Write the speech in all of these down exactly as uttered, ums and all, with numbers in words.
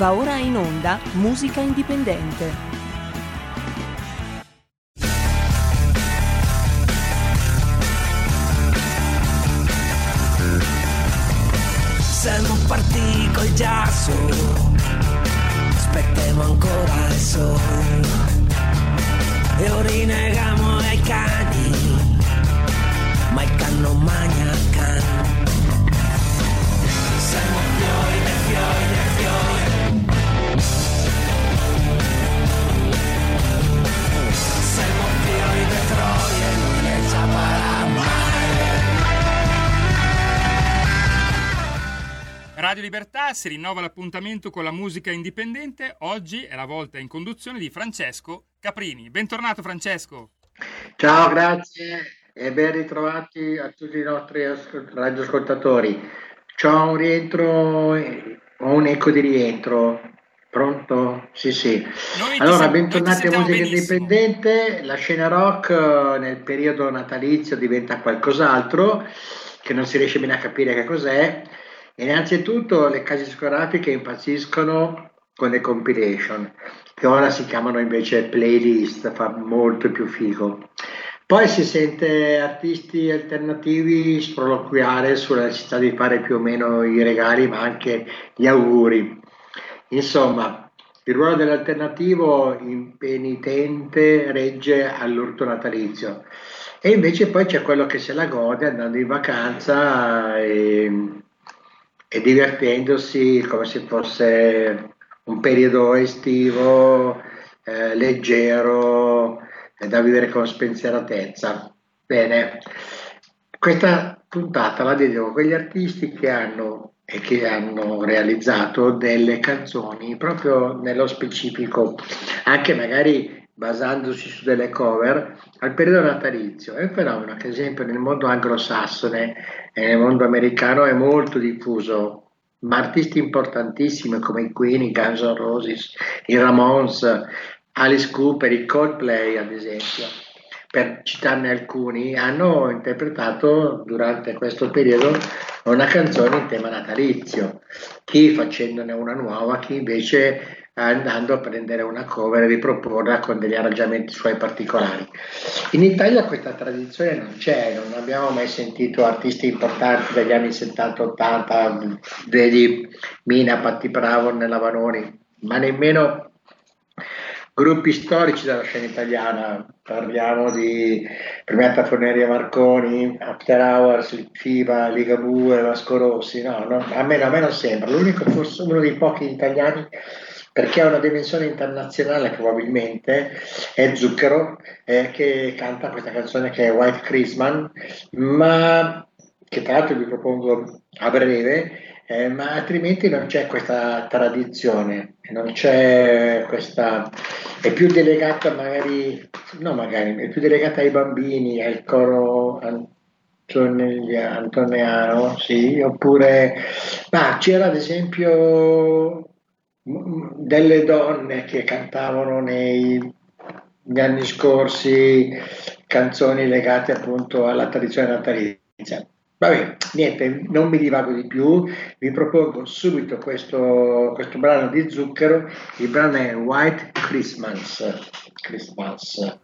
Va ora in onda Musica Indipendente. Siamo partiti col giasso, aspettiamo ancora il sole, e orinegamo ai cani, ma il can non mangia il can. Siamo fiori e fiori e fiori. Siamo fiori di Troia e non ne ci parà mai. Radio Libertà si rinnova l'appuntamento con la musica indipendente. Oggi è la volta in conduzione di Francesco Caprini. Bentornato Francesco. Ciao, grazie e ben ritrovati a tutti i nostri radioascoltatori. C'ho un rientro, ho un eco di rientro. Pronto? Sì, sì. Allora, bentornati a Musica Indipendente. La scena rock nel periodo natalizio diventa qualcos'altro che non si riesce bene a capire che cos'è. Innanzitutto le case discografiche impazziscono con le compilation, che ora si chiamano invece playlist, fa molto più figo. Poi si sente artisti alternativi sproloquiare sulla necessità di fare più o meno i regali, ma anche gli auguri. Insomma, il ruolo dell'alternativo impenitente regge all'urto natalizio. E invece poi c'è quello che se la gode andando in vacanza e... e divertendosi come se fosse un periodo estivo, eh, leggero, eh, da vivere con spensieratezza. Bene, questa puntata la dedico a quegli artisti che hanno e che hanno realizzato delle canzoni proprio nello specifico, anche magari basandosi su delle cover, al periodo natalizio. È un fenomeno che, ad esempio, nel mondo anglosassone e nel mondo americano è molto diffuso, ma artisti importantissimi come i Queen, i Guns N' Roses, i Ramones, Alice Cooper, i Coldplay ad esempio, per citarne alcuni, hanno interpretato durante questo periodo una canzone in tema natalizio, chi facendone una nuova, chi invece andando a prendere una cover e riproporla con degli arrangiamenti suoi particolari. In Italia questa tradizione non c'è, non abbiamo mai sentito artisti importanti dagli anni settanta ottanta, vedi Mina, Patti Pravo, Lavanoni, ma nemmeno gruppi storici della scena italiana. Parliamo di Premiata Forneria Marconi, After Hours, Fiva, Ligabue, Vasco Rossi, no, no a, me, a me non sembra. L'unico, forse uno dei pochi italiani, perché ha una dimensione internazionale probabilmente, è Zucchero, eh, che canta questa canzone che è White Christmas, ma che tra l'altro vi propongo a breve, eh, ma altrimenti non c'è questa tradizione, non c'è questa, è più delegata magari, no magari, è più delegata ai bambini, al coro antoniano, sì, oppure, ma c'era ad esempio delle donne che cantavano nei negli anni scorsi canzoni legate appunto alla tradizione natalizia. Vabbè, niente, non mi divago di più, vi propongo subito questo, questo brano di Zucchero, il brano è White Christmas. Christmas.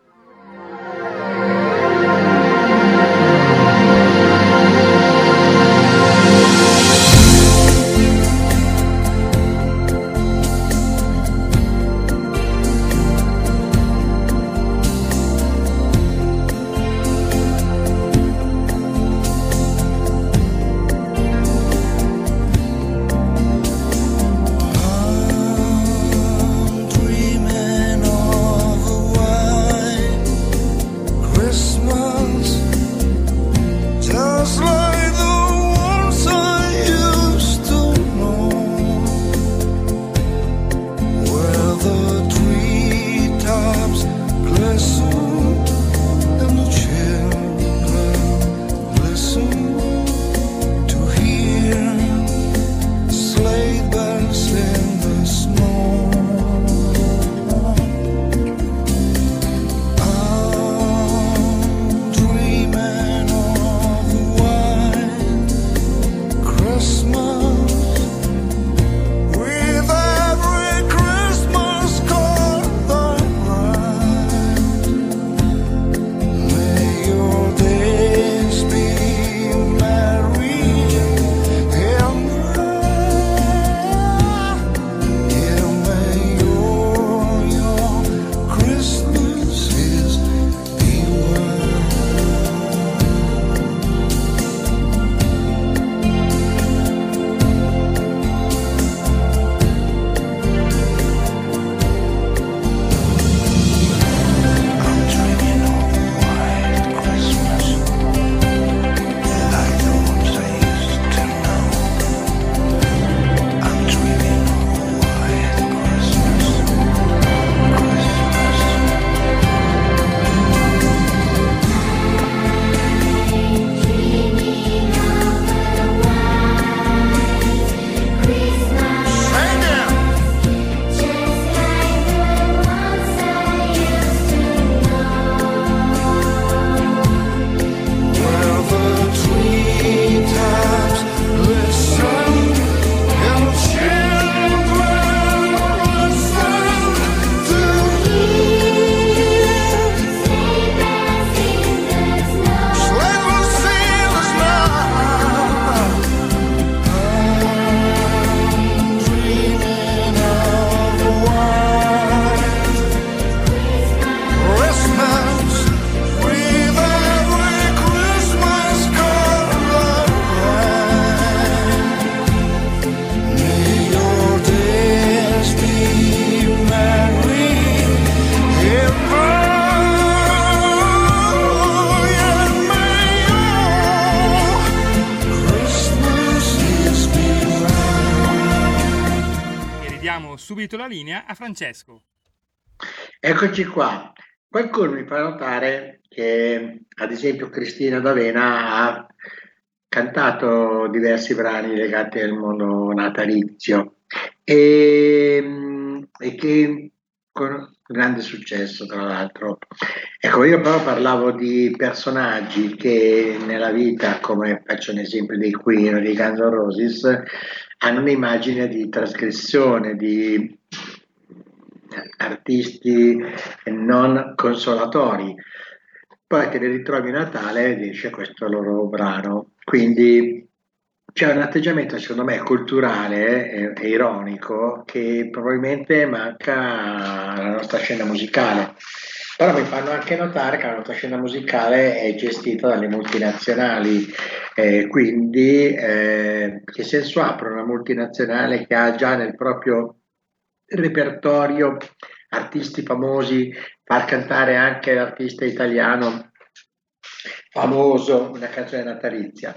diamo subito la linea a Francesco. Eccoci qua. Qualcuno mi fa notare che, ad esempio, Cristina D'Avena ha cantato diversi brani legati al mondo natalizio e, e che con grande successo, tra l'altro. Ecco, io però parlavo di personaggi che nella vita, come faccio un esempio dei Queen o dei Guns N' Roses, hanno un'immagine di trasgressione, di artisti non consolatori. Poi che li ritrovi a Natale ed esce questo loro brano. Quindi c'è un atteggiamento, secondo me, culturale e, e ironico che probabilmente manca alla nostra scena musicale. Però mi fanno anche notare che la nostra scena musicale è gestita dalle multinazionali, eh, quindi eh, che senso ha per una multinazionale che ha già nel proprio repertorio artisti famosi, far cantare anche l'artista italiano famoso una canzone natalizia?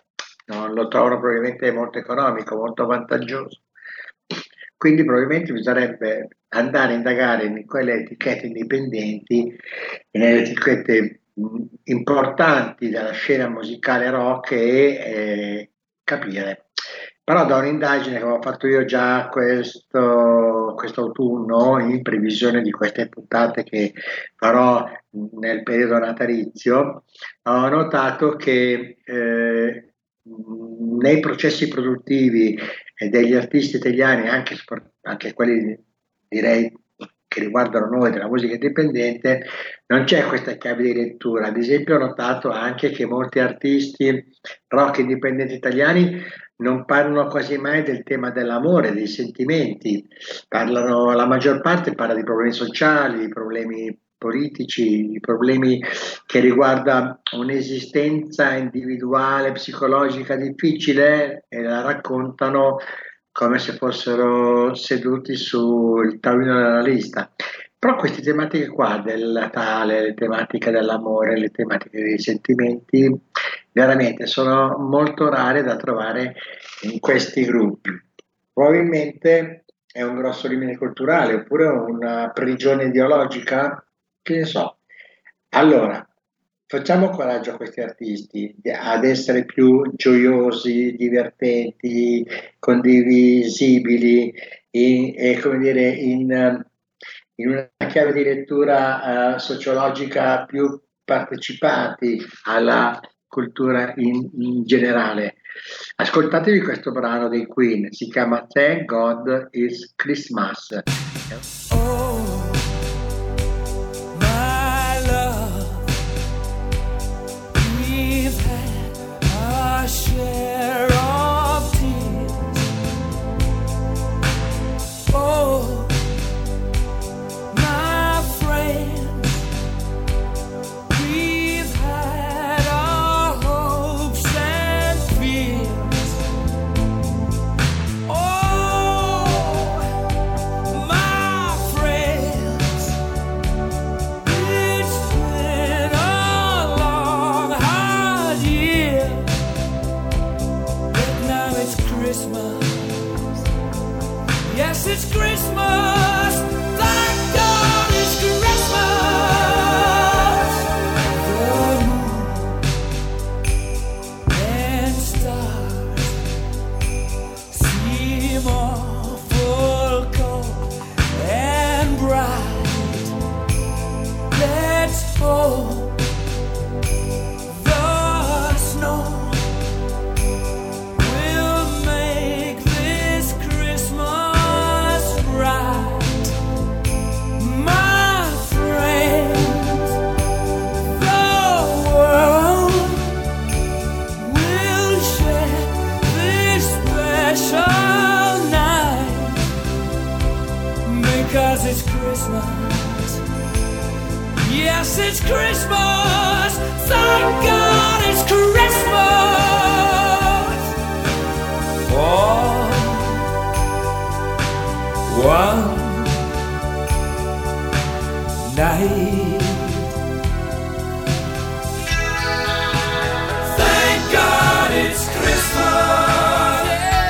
Non lo trovano probabilmente molto economico, molto vantaggioso. Quindi probabilmente bisognerebbe andare a indagare in quelle etichette indipendenti, nelle etichette importanti della scena musicale rock, e eh, capire. Però da un'indagine che avevo fatto io già questo quest'autunno, in previsione di queste puntate che farò nel periodo natalizio, ho notato che eh, nei processi produttivi degli artisti italiani, anche, anche quelli, direi, che riguardano noi della musica indipendente, non c'è questa chiave di lettura. Ad esempio, ho notato anche che molti artisti rock indipendenti italiani non parlano quasi mai del tema dell'amore, dei sentimenti. Parlano, la maggior parte parla di problemi sociali, di problemi politici, di problemi che riguarda un'esistenza individuale, psicologica difficile, e la raccontano come se fossero seduti sul tavolino della lista. Però queste tematiche qua del Natale, le tematiche dell'amore, le tematiche dei sentimenti, veramente sono molto rare da trovare in questi gruppi. Probabilmente è un grosso limite culturale, oppure una prigione ideologica, che ne so. Allora, facciamo coraggio a questi artisti ad essere più gioiosi, divertenti, condivisibili, in, e come dire, in... in una chiave di lettura eh, sociologica più partecipati alla cultura in, in generale. Ascoltatevi questo brano dei Queen, si chiama Thank God It's Christmas. Oh, my love, we've had our share of tears. Oh, it's Christmas, thank God it's Christmas. The moon and stars seem awful cold and bright. Let's hope the snow Christmas. Yes, it's Christmas. Thank God it's Christmas. For one night. Thank God it's Christmas. Yeah.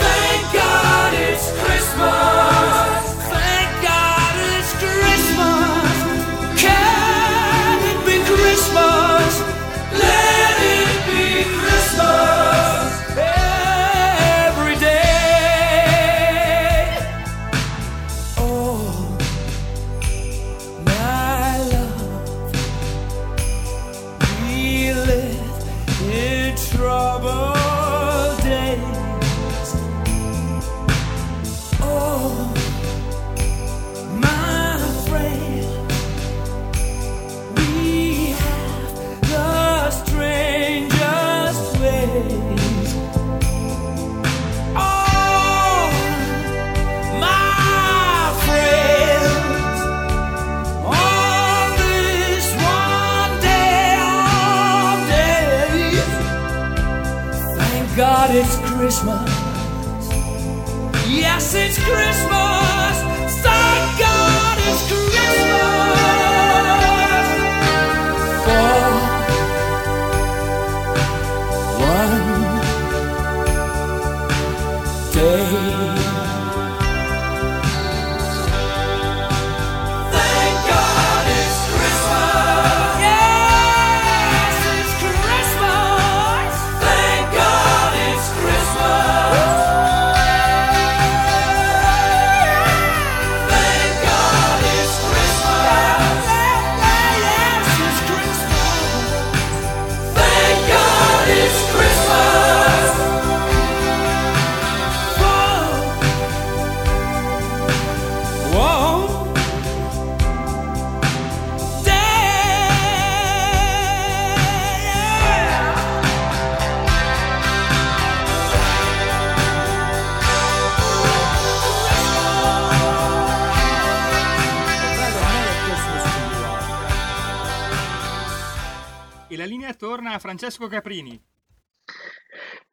Thank God, it's Christmas. Yes, it's Christmas. Thank God, it's Christmas. For torna Francesco Caprini.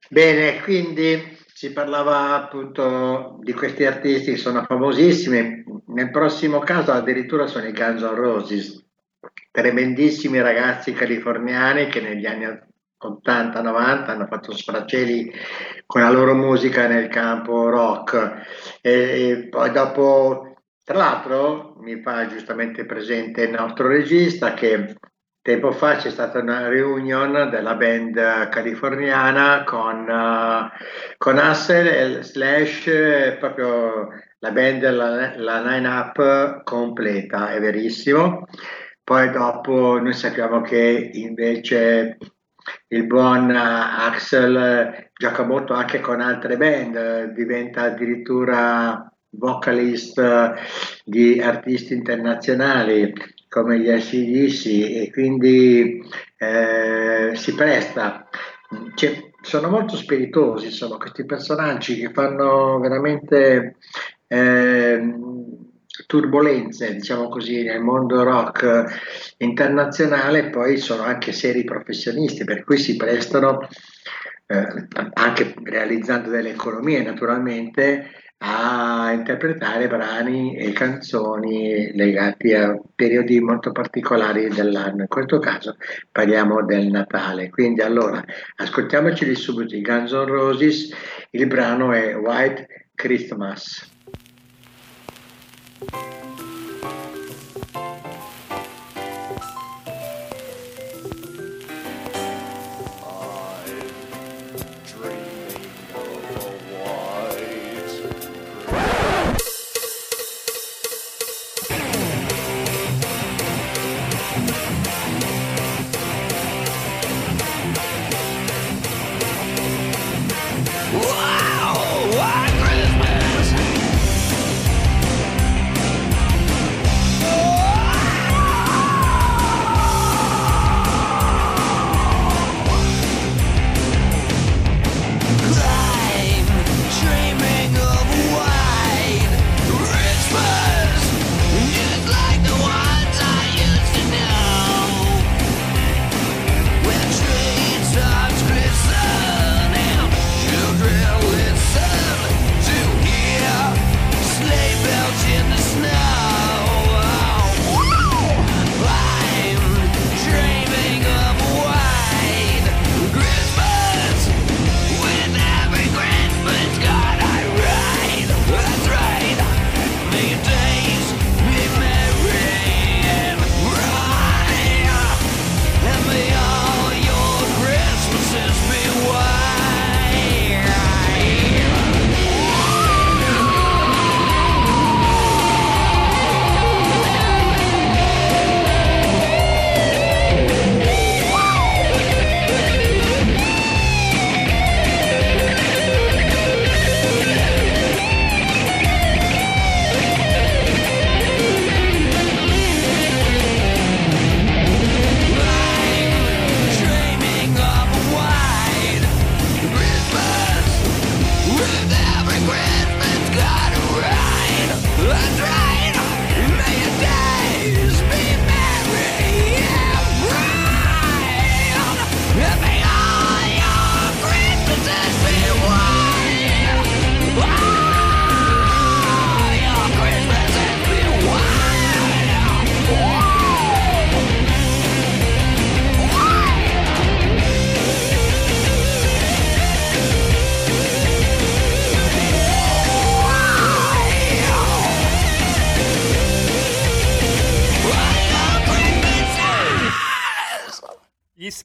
Bene, quindi si parlava appunto di questi artisti che sono famosissimi, nel prossimo caso addirittura sono i Guns N' Roses, tremendissimi ragazzi californiani che negli anni ottanta novanta hanno fatto sfracelli con la loro musica nel campo rock e, e poi dopo, tra l'altro, mi fa giustamente presente il nostro regista che tempo fa c'è stata una reunion della band californiana con, uh, con Hassel e Slash, proprio la band, la, la line-up completa, è verissimo. Poi dopo noi sappiamo che invece il buon Axel Giacomotto anche con altre band diventa addirittura vocalist di artisti internazionali come gli A C D C, e quindi eh, si presta. Cioè, sono molto spiritosi, sono questi personaggi che fanno veramente eh, turbolenze, diciamo così, nel mondo rock internazionale, poi sono anche seri professionisti, per cui si prestano, eh, anche realizzando delle economie naturalmente, a interpretare brani e canzoni legati a periodi molto particolari dell'anno. In questo caso parliamo del Natale. Quindi allora ascoltiamoceli subito i Guns N' Roses, il brano è White Christmas.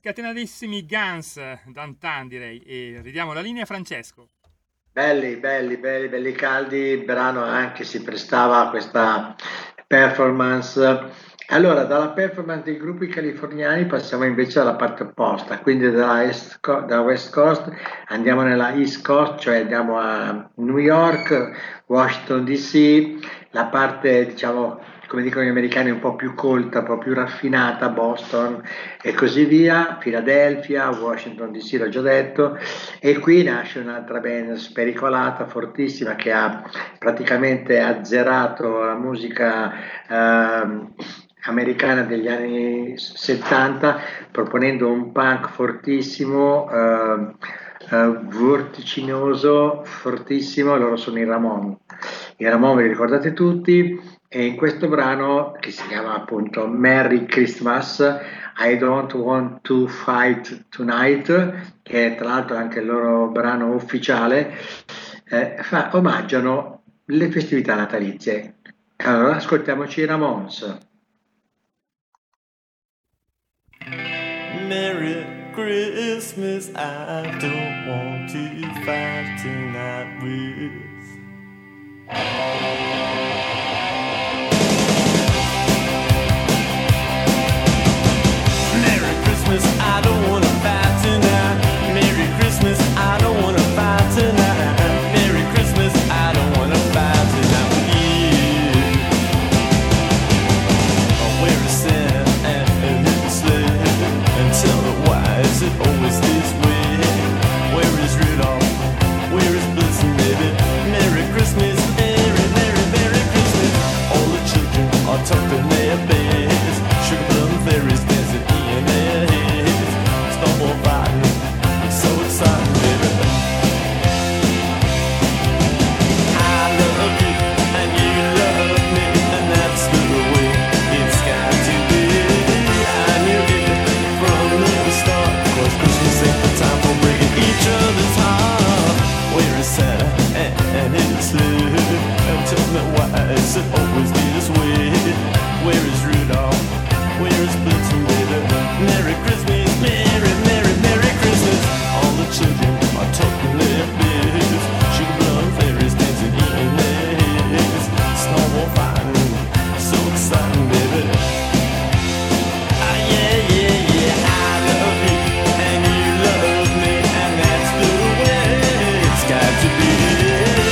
Scatenarissimi Guns, d'antan direi, e ridiamo la linea a Francesco. Belli, belli, belli, belli caldi, il brano anche si prestava a questa performance. Allora, dalla performance dei gruppi californiani passiamo invece alla parte opposta, quindi dalla East Coast, da West Coast andiamo nella East Coast, cioè andiamo a New York, Washington D C, la parte, diciamo, come dicono gli americani, un po' più colta, un po' più raffinata, Boston e così via, Philadelphia, Washington D C, l'ho già detto, e qui nasce un'altra band spericolata, fortissima, che ha praticamente azzerato la musica eh, americana degli anni settanta, proponendo un punk fortissimo, eh, eh, vorticinoso, fortissimo. Loro sono i Ramones. I Ramones ve li ricordate tutti? E in questo brano, che si chiama appunto Merry Christmas, I Don't Want to Fight Tonight, che è tra l'altro anche il loro brano ufficiale, eh, fa, omaggiano le festività natalizie. Allora ascoltiamoci i Ramones. Merry Christmas, I don't want to fight tonight with... I don't wanna fight tonight. Merry Christmas, I don't wanna fight tonight. Merry Christmas, I don't wanna fight tonight with you. I'll wear a Santa hat and hit the sleigh and tell her why is it always this way. Where is Rudolph? Where is Bliss and baby? Merry Christmas, Merry, Merry, Merry Christmas. All the children are tucked in their beds. Sugar plum fairies dancing in their heads. Is it always be this way? Where is Rudolph? Where is Blitz and Baby? Merry Christmas, Merry, Merry, Merry Christmas. All the children are talking their bits. Sugar plum fairies dancing in their heads. Snowball fighting, so exciting, baby. Ah, yeah, yeah, yeah. I love you, and you love me, and that's the way it's got to be.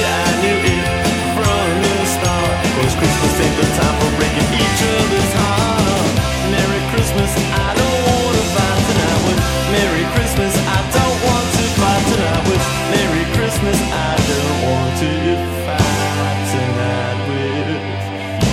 I knew it from the start. 'Cause Christmas ain't the time for breaking each other's heart. Merry Christmas, I don't wanna fight tonight with. Merry Christmas, I don't want to fight tonight with. Merry Christmas, I don't want to fight tonight with you.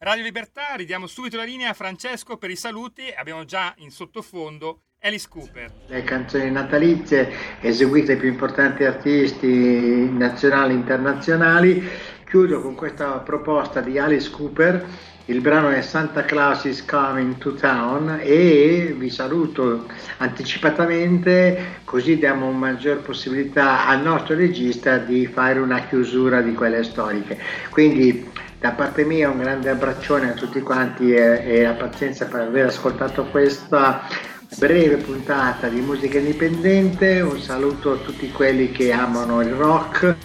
Radio Libertà, ridiamo subito la linea a Francesco per i saluti. Abbiamo già in sottofondo Alice Cooper. Le canzoni natalizie eseguite dai più importanti artisti nazionali e internazionali. Chiudo con questa proposta di Alice Cooper, il brano è Santa Claus is Coming to Town, e vi saluto anticipatamente così diamo maggior possibilità al nostro regista di fare una chiusura di quelle storiche. Quindi da parte mia un grande abbraccione a tutti quanti e, e la pazienza per aver ascoltato questa breve puntata di musica indipendente, un saluto a tutti quelli che amano il rock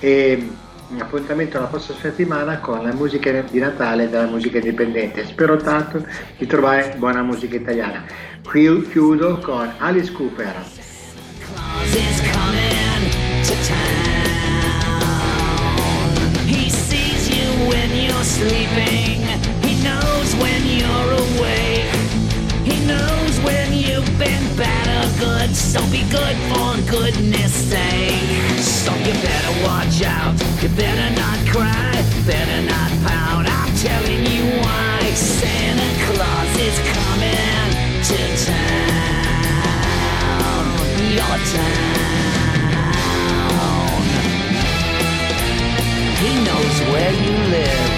e un appuntamento alla prossima settimana con la musica di Natale della musica indipendente. Spero tanto di trovare buona musica italiana. Qui chiudo con Alice Cooper. Knows when you've been bad or good, so be good for goodness sake. So you better watch out, you better not cry, better not pout, I'm telling you why. Santa Claus is coming to town, your town. He knows where you live,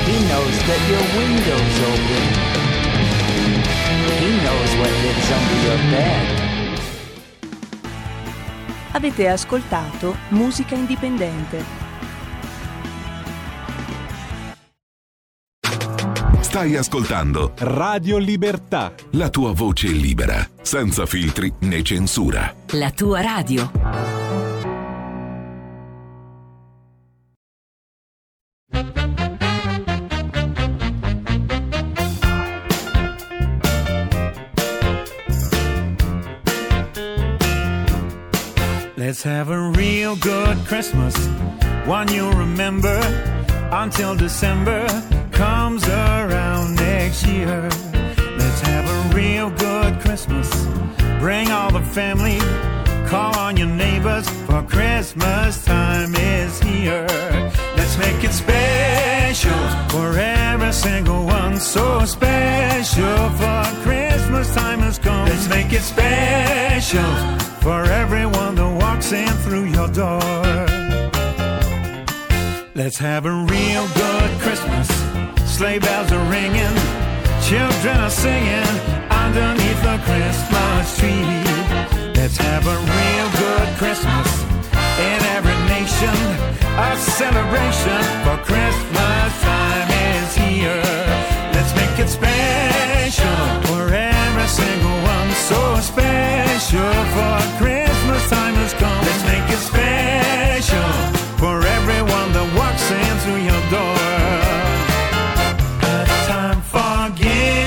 he knows that your window's open. He knows what lives under your bed. Avete ascoltato Musica Indipendente. Stai ascoltando Radio Libertà, la tua voce libera, senza filtri né censura. La tua radio. Let's have a real good Christmas, one you'll remember until December comes around next year. Let's have a real good Christmas, bring all the family, call on your neighbors, for Christmas time is here. Let's make it special for every single one, so special for Christmas time has come. Let's make it special for everyone that walks in through your door. Let's have a real good Christmas. Sleigh bells are ringing, children are singing underneath the Christmas tree. Let's have a real good Christmas in every nation, a celebration for Christmas time is here. Let's make it special for every single one, so special for Christmas time has come. Let's make it special for everyone that walks in through your door. A time for giving,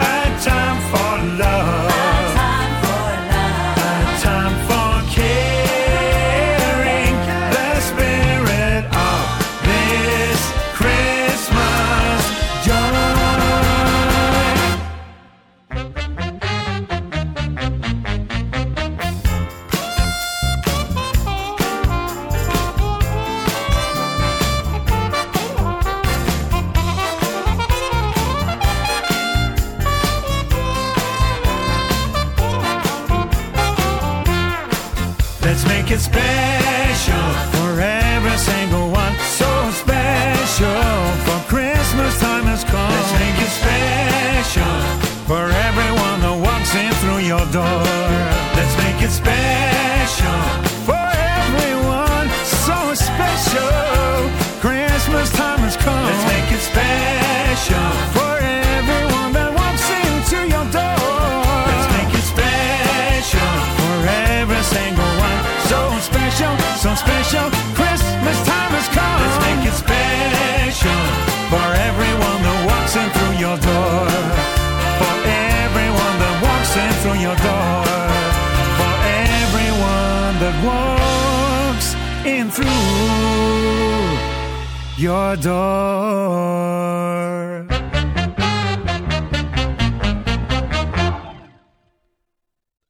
a time for love, a time for love, a time for caring, the spirit of this Christmas joy. It's special for every single one, so special for Christmas time has come. Let's make it special for everyone that walks in through your door. Let's make it special for everyone, so special. Christmas time has come. Let's make it special for everyone that walks into your door. Let's make it special for every single one. So special, so special, Christmas time has come. Let's make it special for everyone that walks in through your door. For everyone that walks in through your door. For everyone that walks in through your door.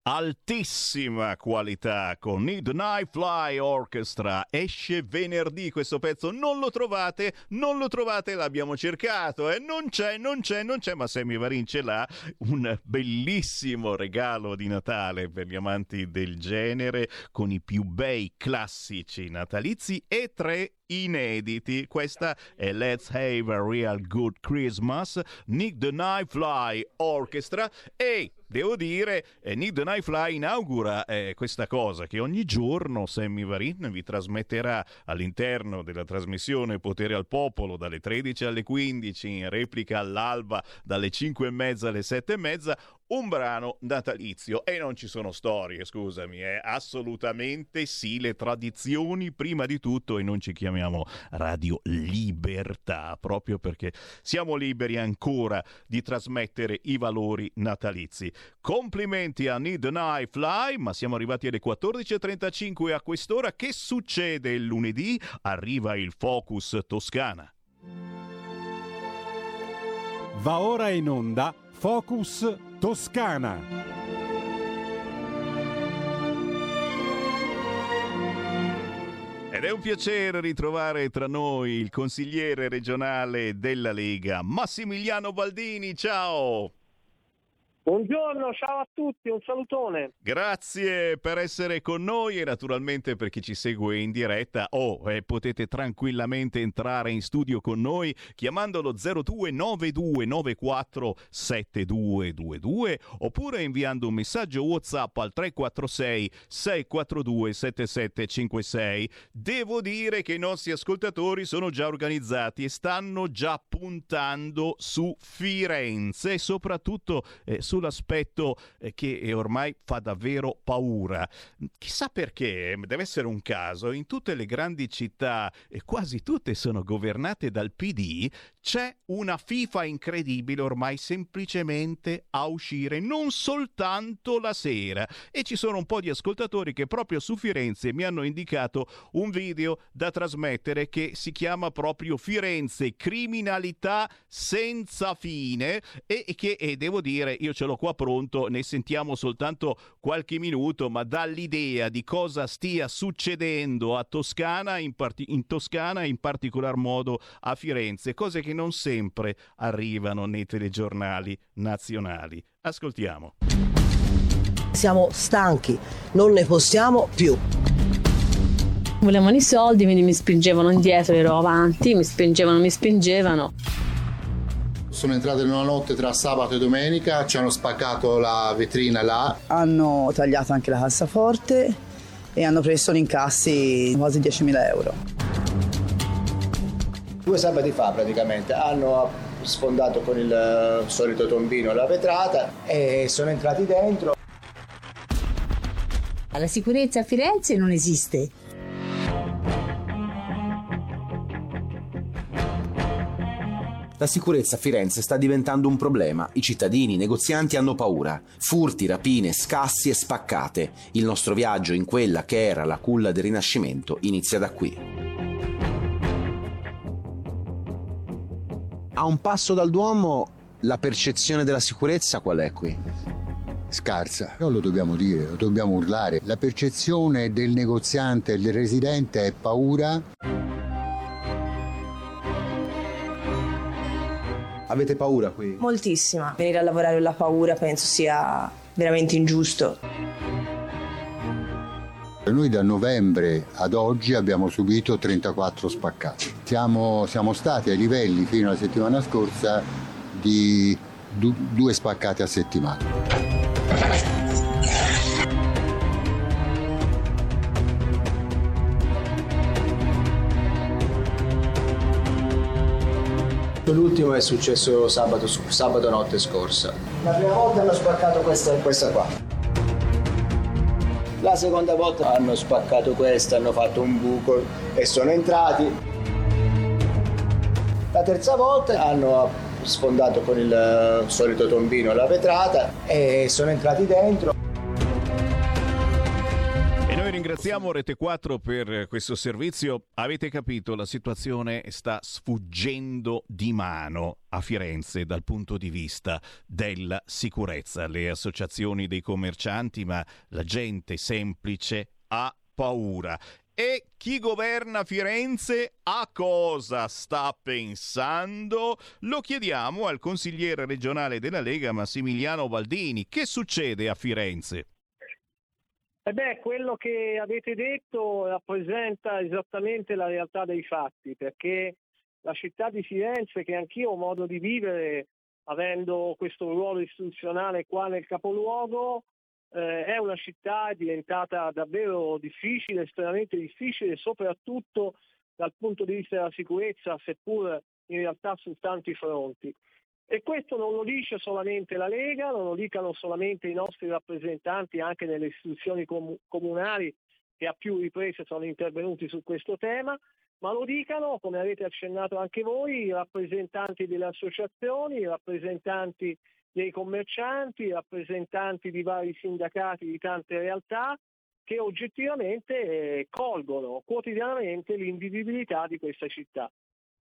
Altissima qualità con Nick the Nightfly Orchestra. Esce venerdì questo pezzo, non lo trovate, non lo trovate, l'abbiamo cercato e eh? non c'è, non c'è, non c'è, ma Sammy Varin ce l'ha, un bellissimo regalo di Natale per gli amanti del genere con i più bei classici natalizi e tre inediti. Questa è Let's Have a Real Good Christmas, Nick the Nightfly Orchestra. E devo dire, eh, Nick the Nightfly inaugura eh, questa cosa che ogni giorno Sammy Varin vi trasmetterà all'interno della trasmissione Potere al Popolo dalle tredici alle quindici, in replica all'alba dalle cinque e mezza alle sette e mezza, un brano natalizio. E non ci sono storie, scusami, eh. assolutamente sì, le tradizioni prima di tutto, e non ci chiamiamo Radio Libertà proprio perché siamo liberi ancora di trasmettere i valori natalizi. Complimenti a Nick the Nightfly, ma siamo arrivati alle quattordici e trentacinque a quest'ora. Che succede il lunedì? Arriva il Focus Toscana. Va ora in onda Focus Toscana. Ed è un piacere ritrovare tra noi il consigliere regionale della Lega, Massimiliano Baldini. Ciao! Buongiorno, ciao a tutti, un salutone. Grazie per essere con noi e naturalmente per chi ci segue in diretta oh, eh, potete tranquillamente entrare in studio con noi chiamandolo zero due nove due nove quattro sette due due due oppure inviando un messaggio WhatsApp al tre quattro sei sei quattro due sette sette cinque sei. Devo dire che i nostri ascoltatori sono già organizzati e stanno già puntando su Firenze e soprattutto eh, su sull'aspetto che ormai fa davvero paura. Chissà perché, deve essere un caso, in tutte le grandi città, e quasi tutte sono governate dal P D, c'è una fifa incredibile ormai semplicemente a uscire, non soltanto la sera. E ci sono un po' di ascoltatori che proprio su Firenze mi hanno indicato un video da trasmettere che si chiama proprio Firenze, criminalità senza fine, e che, e devo dire, io ce l'ho qua pronto, ne sentiamo soltanto qualche minuto, ma dall'idea di cosa stia succedendo a Toscana, in, part- in Toscana e in particolar modo a Firenze, cose che non sempre arrivano nei telegiornali nazionali. Ascoltiamo. Siamo stanchi, non ne possiamo più. Volevano i soldi, quindi mi spingevano indietro, ero avanti, mi spingevano, mi spingevano. Sono entrato in una notte tra sabato e domenica, ci hanno spaccato la vetrina là. Hanno tagliato anche la cassaforte e hanno preso l'incassi quasi diecimila euro. Due sabati fa praticamente hanno sfondato con il solito tombino la vetrata e sono entrati dentro. La sicurezza a Firenze non esiste. La sicurezza a Firenze sta diventando un problema. I cittadini, i negozianti hanno paura. Furti, rapine, scassi e spaccate. Il nostro viaggio in quella che era la culla del Rinascimento inizia da qui. A un passo dal Duomo, la percezione della sicurezza qual è qui? Scarsa. Non lo dobbiamo dire, lo dobbiamo urlare. La percezione del negoziante, del residente è paura. Avete paura qui? Moltissima. Venire a lavorare con la paura penso sia veramente ingiusto. Noi da novembre ad oggi abbiamo subito trentaquattro spaccati. Siamo, siamo stati ai livelli fino alla settimana scorsa di du, due spaccati a settimana. L'ultimo è successo sabato, sabato notte scorsa. La prima volta hanno spaccato questa e questa qua. La seconda volta hanno spaccato questa, hanno fatto un buco e sono entrati. La terza volta hanno sfondato con il solito tombino la vetrata e sono entrati dentro. Ringraziamo Rete quattro per questo servizio. Avete capito, la situazione sta sfuggendo di mano a Firenze dal punto di vista della sicurezza. Le associazioni dei commercianti, ma la gente semplice ha paura. E chi governa Firenze a cosa sta pensando? Lo chiediamo al consigliere regionale della Lega Massimiliano Baldini. Che succede a Firenze? Eh beh, quello che avete detto rappresenta esattamente la realtà dei fatti, perché la città di Firenze, che anch'io ho modo di vivere avendo questo ruolo istituzionale qua nel capoluogo, eh, è una città diventata davvero difficile, estremamente difficile, soprattutto dal punto di vista della sicurezza, seppur in realtà su tanti fronti. E questo non lo dice solamente la Lega, non lo dicano solamente i nostri rappresentanti anche nelle istituzioni comunali, che a più riprese sono intervenuti su questo tema, ma lo dicano, come avete accennato anche voi, i rappresentanti delle associazioni, i rappresentanti dei commercianti, i rappresentanti di vari sindacati di tante realtà, che oggettivamente colgono quotidianamente l'invivibilità di questa città.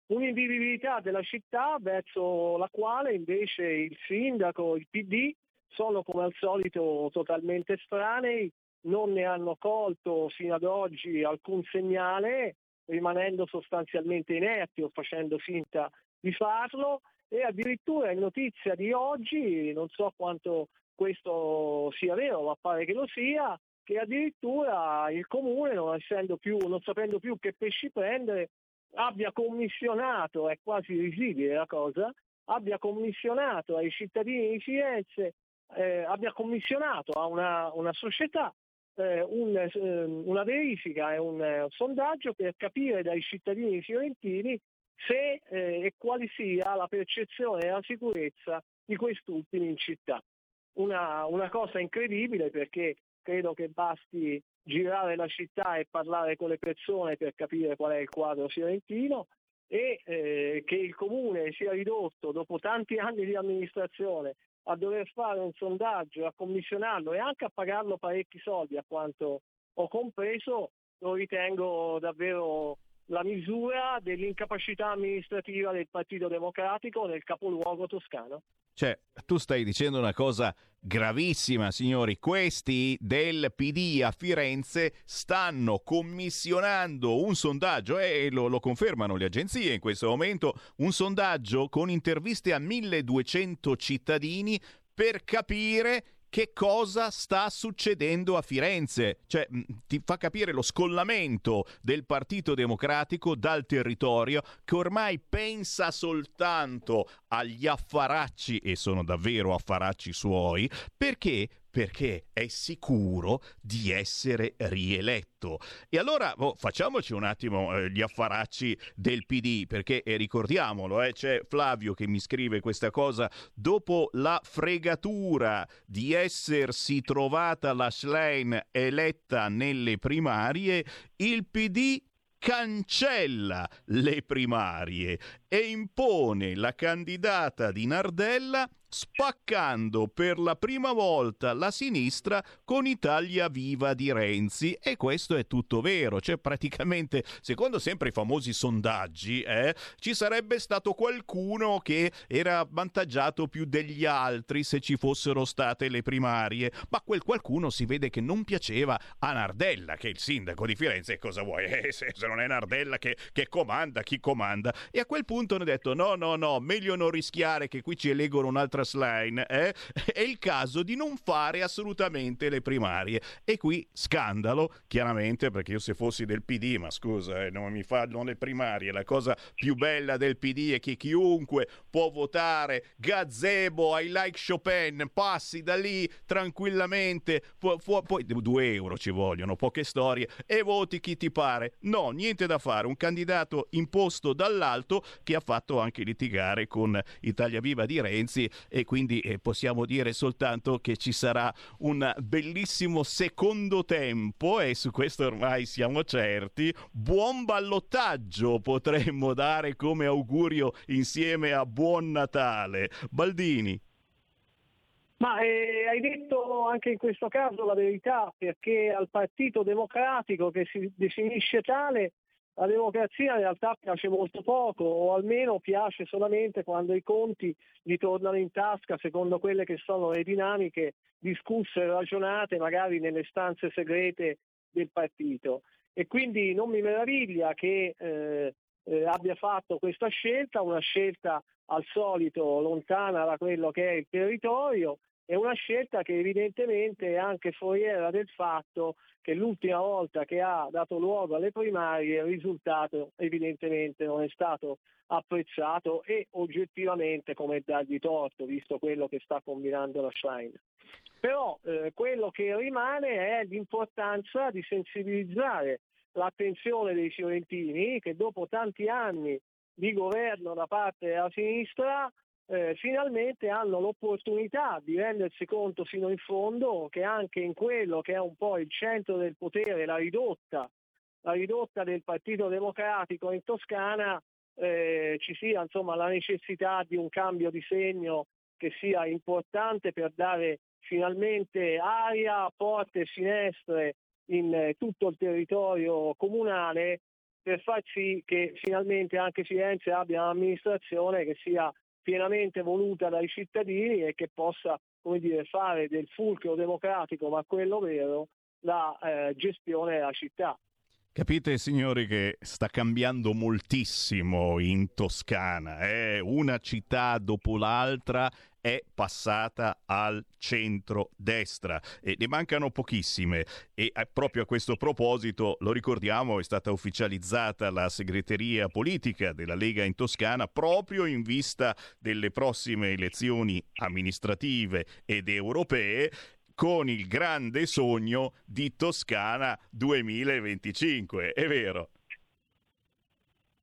Un'invivibilità della città verso la quale invece il sindaco, il P D, sono come al solito totalmente estranei, non ne hanno colto fino ad oggi alcun segnale, rimanendo sostanzialmente inerti o facendo finta di farlo, E addirittura in notizia di oggi, non so quanto questo sia vero, ma pare che lo sia, che addirittura il comune, non essendo più, non sapendo più che pesci prendere, abbia commissionato, è quasi risibile la cosa, abbia commissionato ai cittadini di Firenze, eh, abbia commissionato a una, una società eh, un, eh, una verifica e un, eh, un sondaggio per capire dai cittadini fiorentini se eh, e quali sia la percezione della sicurezza di quest'ultimi in città. Una, una cosa incredibile, perché credo che basti girare la città e parlare con le persone per capire qual è il quadro fiorentino, e eh, che il comune sia ridotto dopo tanti anni di amministrazione a dover fare un sondaggio, a commissionarlo e anche a pagarlo parecchi soldi, a quanto ho compreso, lo ritengo davvero la misura dell'incapacità amministrativa del Partito Democratico nel capoluogo toscano. Cioè, tu stai dicendo una cosa gravissima, signori. Questi del P D a Firenze stanno commissionando un sondaggio, e lo, lo confermano le agenzie in questo momento, un sondaggio con interviste a milleduecento cittadini per capire che cosa sta succedendo a Firenze. Cioè, ti fa capire lo scollamento del Partito Democratico dal territorio, che ormai pensa soltanto agli affaracci, e sono davvero affaracci suoi, perché... perché è sicuro di essere rieletto. E allora oh, facciamoci un attimo eh, gli affaracci del P D, perché eh, ricordiamolo, eh, c'è Flavio che mi scrive questa cosa: dopo la fregatura di essersi trovata la Schlein eletta nelle primarie, il P D cancella le primarie e impone la candidata di Nardella, spaccando per la prima volta la sinistra con Italia Viva di Renzi. E questo è tutto vero, cioè praticamente, secondo sempre i famosi sondaggi, eh, ci sarebbe stato qualcuno che era avvantaggiato più degli altri se ci fossero state le primarie, ma quel qualcuno si vede che non piaceva a Nardella, che è il sindaco di Firenze, e cosa vuoi? Eh, se, se non è Nardella che, che comanda, chi comanda? E a quel punto hanno detto no, no, no, meglio non rischiare che qui ci eleggono un'altra Schlein, eh? È il caso di non fare assolutamente le primarie. E qui scandalo, chiaramente, perché io se fossi del P D, ma scusa, eh, non mi fanno le primarie, la cosa più bella del P D è che chiunque può votare, gazebo, I like Chopin, passi da lì tranquillamente, fu- fu- poi due euro ci vogliono, poche storie, e voti chi ti pare. No, niente da fare, un candidato imposto dall'alto che ha fatto anche litigare con Italia Viva di Renzi. E quindi eh, possiamo dire soltanto che ci sarà un bellissimo secondo tempo, e su questo ormai siamo certi. Buon ballottaggio potremmo dare come augurio insieme a Buon Natale. Baldini. Ma eh, hai detto anche in questo caso la verità, perché al Partito Democratico, che si definisce tale, la democrazia in realtà piace molto poco, o almeno piace solamente quando i conti gli tornano in tasca secondo quelle che sono le dinamiche discusse e ragionate magari nelle stanze segrete del partito. E quindi non mi meraviglia che eh, eh, abbia fatto questa scelta, una scelta al solito lontana da quello che è il territorio, e una scelta che evidentemente è anche foriera del fatto che l'ultima volta che ha dato luogo alle primarie il risultato evidentemente non è stato apprezzato, e oggettivamente come dargli torto, visto quello che sta combinando la Schlein. Però eh, quello che rimane è l'importanza di sensibilizzare l'attenzione dei fiorentini, che dopo tanti anni di governo da parte della sinistra Eh, finalmente hanno l'opportunità di rendersi conto fino in fondo che anche in quello che è un po' il centro del potere, la ridotta, la ridotta del Partito Democratico in Toscana, eh, ci sia insomma la necessità di un cambio di segno che sia importante per dare finalmente aria, porte e finestre in eh, tutto il territorio comunale, per far sì che finalmente anche Firenze abbia un'amministrazione che sia pienamente voluta dai cittadini e che possa, come dire, fare del fulcro democratico, ma quello vero, la eh, gestione della città. Capite, signori, che sta cambiando moltissimo in Toscana, eh? Una città dopo l'altra è passata al centro-destra e ne mancano pochissime. E proprio a questo proposito, lo ricordiamo, è stata ufficializzata la segreteria politica della Lega in Toscana proprio in vista delle prossime elezioni amministrative ed europee, con il grande sogno di Toscana duemilaventicinque, è vero?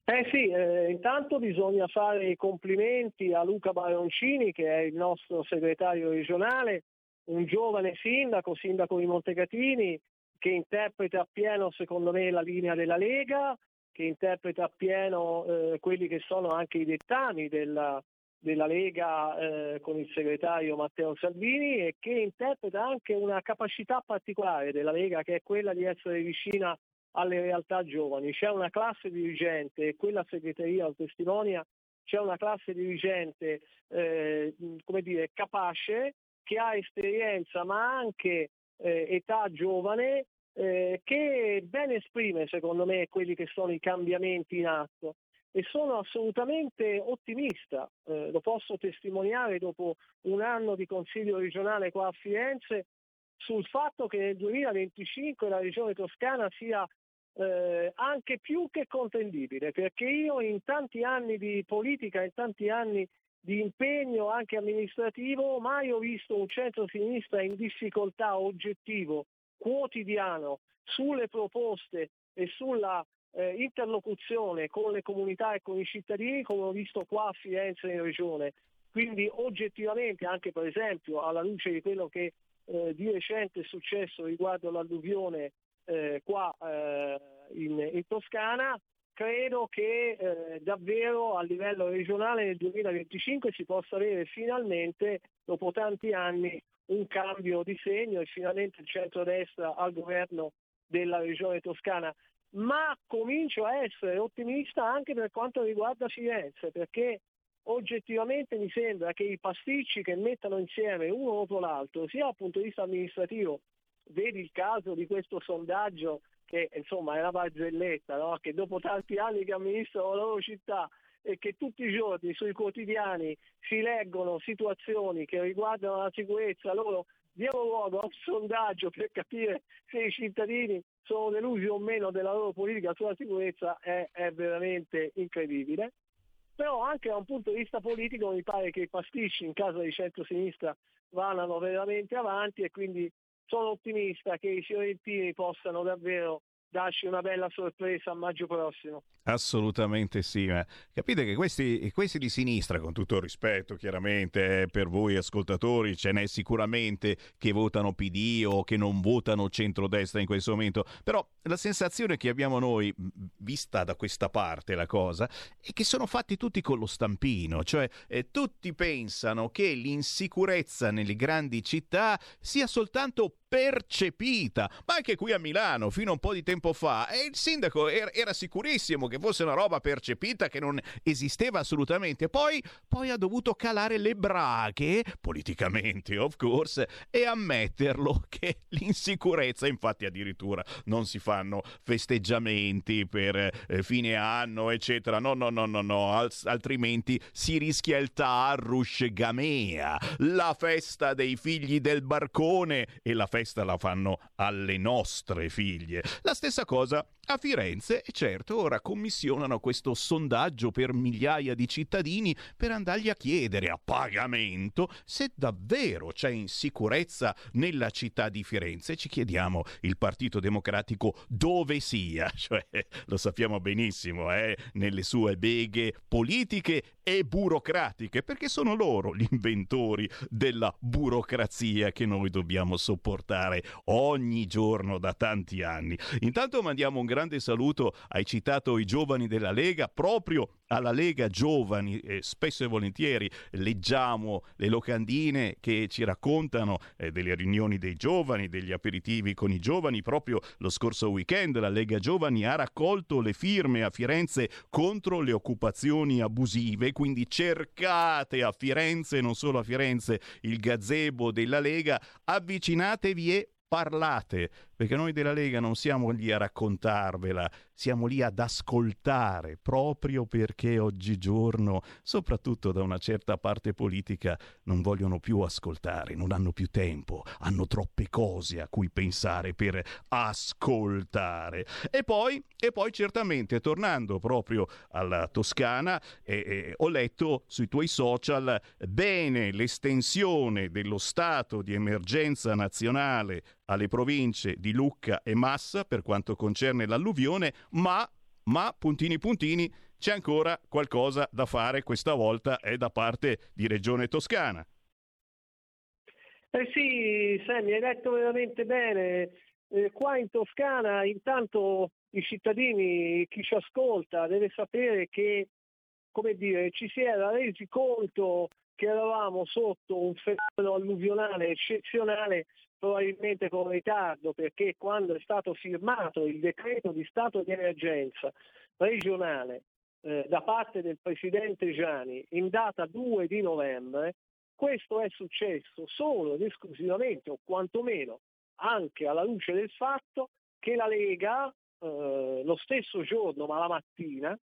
Eh sì, eh, intanto bisogna fare i complimenti a Luca Baroncini, che è il nostro segretario regionale, un giovane sindaco, sindaco di Montecatini, che interpreta appieno secondo me la linea della Lega, che interpreta appieno eh, quelli che sono anche i dettami della della Lega eh, con il segretario Matteo Salvini, e che interpreta anche una capacità particolare della Lega, che è quella di essere vicina alle realtà giovani. C'è una classe dirigente, e quella segreteria lo testimonia, c'è una classe dirigente eh, come dire capace, che ha esperienza ma anche eh, età giovane, eh, che ben esprime secondo me quelli che sono i cambiamenti in atto. E sono assolutamente ottimista, eh, lo posso testimoniare dopo un anno di consiglio regionale qua a Firenze, sul fatto che nel duemilaventicinque la regione toscana sia eh, anche più che contendibile, perché io in tanti anni di politica, in tanti anni di impegno anche amministrativo, mai ho visto un centro-sinistra in difficoltà oggettivo, quotidiano, sulle proposte e sulla Eh, interlocuzione con le comunità e con i cittadini, come ho visto qua a Firenze in regione. Quindi oggettivamente, anche per esempio alla luce di quello che eh, di recente è successo riguardo l'alluvione eh, qua eh, in, in Toscana, credo che eh, davvero a livello regionale nel duemilaventicinque si possa avere finalmente, dopo tanti anni, un cambio di segno e finalmente il centrodestra al governo della regione toscana. Ma comincio a essere ottimista anche per quanto riguarda Firenze, perché oggettivamente mi sembra che i pasticci che mettano insieme uno dopo l'altro, sia dal punto di vista amministrativo, vedi il caso di questo sondaggio che insomma è una barzelletta, no? Che dopo tanti anni che amministrano la loro città e che tutti i giorni sui quotidiani si leggono situazioni che riguardano la sicurezza, loro diamo luogo a un sondaggio per capire se i cittadini sono delusi o meno della loro politica sulla sicurezza, è, è veramente incredibile. Però anche da un punto di vista politico mi pare che i pasticci in casa di centrosinistra vadano veramente avanti, e quindi sono ottimista che i fiorentini possano davvero darci una bella sorpresa a maggio prossimo. Assolutamente sì, ma capite che questi, questi di sinistra, con tutto il rispetto chiaramente eh, per voi ascoltatori, ce n'è sicuramente che votano P D o che non votano centrodestra in questo momento, però la sensazione che abbiamo noi, vista da questa parte la cosa, è che sono fatti tutti con lo stampino, cioè eh, tutti pensano che l'insicurezza nelle grandi città sia soltanto percepita, ma anche qui a Milano fino a un po' di tempo fa eh, il sindaco era, era sicurissimo che fosse una roba percepita, che non esisteva assolutamente, poi, poi ha dovuto calare le braghe politicamente, of course, e ammetterlo che l'insicurezza, infatti addirittura non si fanno festeggiamenti per eh, fine anno eccetera, no no no no no al- altrimenti si rischia il Taarrush Gamea, la festa dei figli del barcone, e la festa festa la fanno alle nostre figlie. La stessa cosa a Firenze, e certo ora commissionano questo sondaggio per migliaia di cittadini per andargli a chiedere a pagamento se davvero c'è insicurezza nella città di Firenze. Ci chiediamo il Partito Democratico dove sia, cioè lo sappiamo benissimo, eh? Nelle sue beghe politiche e burocratiche, perché sono loro gli inventori della burocrazia che noi dobbiamo sopportare ogni giorno da tanti anni. Intanto mandiamo un grande saluto, hai citato i giovani della Lega, proprio alla Lega Giovani, eh, spesso e volentieri leggiamo le locandine che ci raccontano eh, delle riunioni dei giovani, degli aperitivi con i giovani. Proprio lo scorso weekend la Lega Giovani ha raccolto le firme a Firenze contro le occupazioni abusive, quindi cercate a Firenze, non solo a Firenze, il gazebo della Lega, avvicinatevi e parlate, perché noi della Lega non siamo lì a raccontarvela, siamo lì ad ascoltare, proprio perché oggigiorno, soprattutto da una certa parte politica, non vogliono più ascoltare, non hanno più tempo, hanno troppe cose a cui pensare per ascoltare. E poi, e poi certamente, tornando proprio alla Toscana, eh, eh, ho letto sui tuoi social, bene l'estensione dello stato di emergenza nazionale alle province di Lucca e Massa per quanto concerne l'alluvione, ma, ma, puntini puntini, c'è ancora qualcosa da fare, questa volta è da parte di Regione Toscana. Eh sì, Sammy, hai detto veramente bene. Eh, qua in Toscana intanto i cittadini, chi ci ascolta, deve sapere che, come dire, ci si era resi conto che eravamo sotto un fenomeno alluvionale eccezionale, probabilmente con ritardo, perché quando è stato firmato il decreto di stato di emergenza regionale eh, da parte del presidente Giani in data due di novembre, questo è successo solo ed esclusivamente, o quantomeno anche alla luce del fatto che la Lega eh, lo stesso giorno, ma la mattina,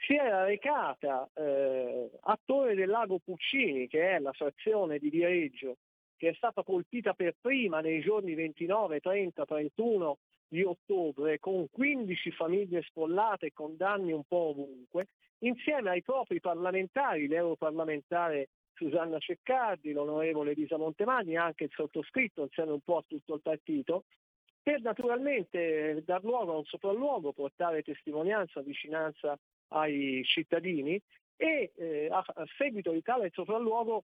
si era recata eh, a Torre del Lago Puccini, che è la frazione di Viareggio che è stata colpita per prima nei giorni ventinove, trenta, trentuno di ottobre, con quindici famiglie sfollate e con danni un po' ovunque, insieme ai propri parlamentari, l'europarlamentare Susanna Ceccardi, l'onorevole Elisa Montemagni, anche il sottoscritto, insieme un po' a tutto il partito, per naturalmente dar luogo a un sopralluogo, portare testimonianza, vicinanza ai cittadini, e eh, a, a seguito di tale sopralluogo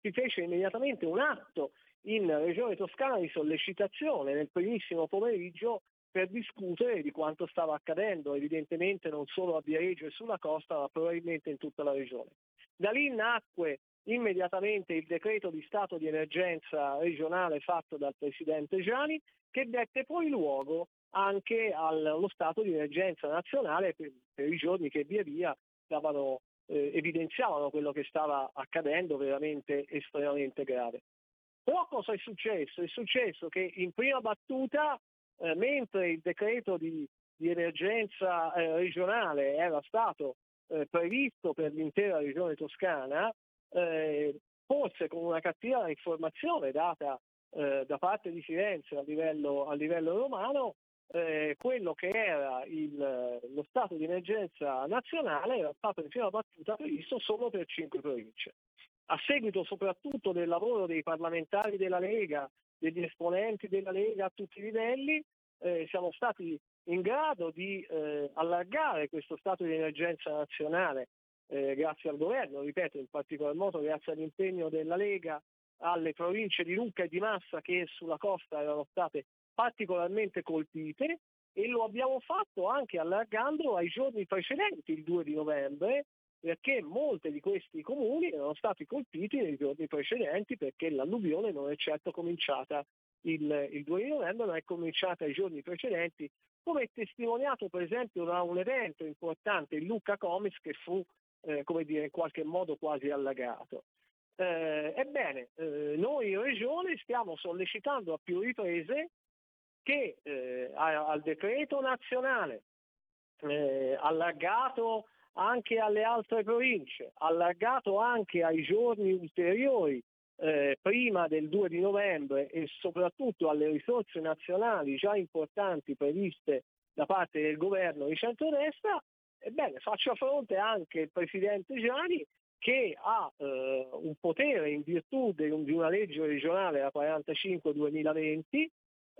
si fece immediatamente un atto in Regione Toscana di sollecitazione nel primissimo pomeriggio per discutere di quanto stava accadendo, evidentemente non solo a Viareggio e sulla costa, ma probabilmente in tutta la regione. Da lì nacque immediatamente il decreto di stato di emergenza regionale fatto dal presidente Giani, che dette poi luogo anche allo stato di emergenza nazionale per, per i giorni che via via davano Eh, evidenziavano quello che stava accadendo, veramente estremamente grave. Però cosa è successo? È successo che in prima battuta, eh, mentre il decreto di, di emergenza eh, regionale era stato eh, previsto per l'intera regione toscana, eh, forse con una cattiva informazione data eh, da parte di Firenze a livello, a livello romano, Eh, quello che era il, lo stato di emergenza nazionale era stato in prima battuta previsto solo per cinque province. A seguito soprattutto del lavoro dei parlamentari della Lega, degli esponenti della Lega a tutti i livelli, eh, siamo stati in grado di eh, allargare questo stato di emergenza nazionale, eh, grazie al governo, ripeto, in particolar modo grazie all'impegno della Lega, alle province di Lucca e di Massa che sulla costa erano state particolarmente colpite, e lo abbiamo fatto anche allargando ai giorni precedenti il due di novembre, perché molti di questi comuni erano stati colpiti nei giorni precedenti, perché l'alluvione non è certo cominciata il, il due di novembre, ma è cominciata i giorni precedenti, come è testimoniato per esempio da un evento importante, il Lucca Comics, che fu eh, come dire, in qualche modo quasi allagato. Eh, ebbene, eh, noi in Regione stiamo sollecitando a più riprese che eh, al decreto nazionale, eh, allargato anche alle altre province, allargato anche ai giorni ulteriori eh, prima del due di novembre, e soprattutto alle risorse nazionali già importanti previste da parte del governo di centrodestra, ebbene, faccia fronte anche il presidente Giani, che ha eh, un potere in virtù di una legge regionale, la quarantacinque duemilaventi,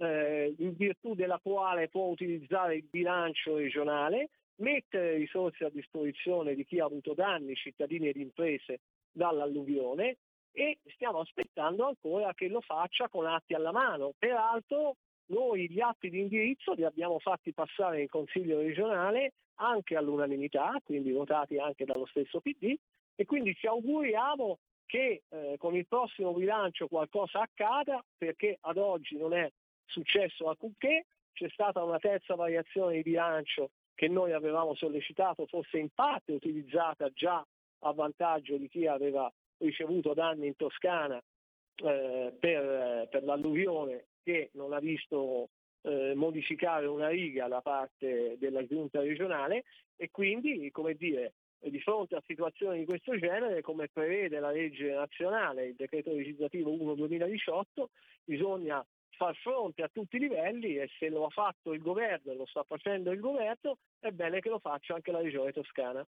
Eh, in virtù della quale può utilizzare il bilancio regionale, mettere risorse a disposizione di chi ha avuto danni, cittadini ed imprese, dall'alluvione, e stiamo aspettando ancora che lo faccia con atti alla mano. Peraltro noi gli atti di indirizzo li abbiamo fatti passare in Consiglio regionale anche all'unanimità, quindi votati anche dallo stesso P D, e quindi ci auguriamo che eh, con il prossimo bilancio qualcosa accada, perché ad oggi non è successo alcunché. C'è stata una terza variazione di bilancio che noi avevamo sollecitato fosse in parte utilizzata già a vantaggio di chi aveva ricevuto danni in Toscana eh, per, per l'alluvione, perché non ha visto eh, modificare una riga da parte della giunta regionale, e quindi, come dire, di fronte a situazioni di questo genere, come prevede la legge nazionale, il decreto legislativo uno duemiladiciotto, bisogna far fronte a tutti i livelli, e se lo ha fatto il governo e lo sta facendo il governo, è bene che lo faccia anche la regione toscana.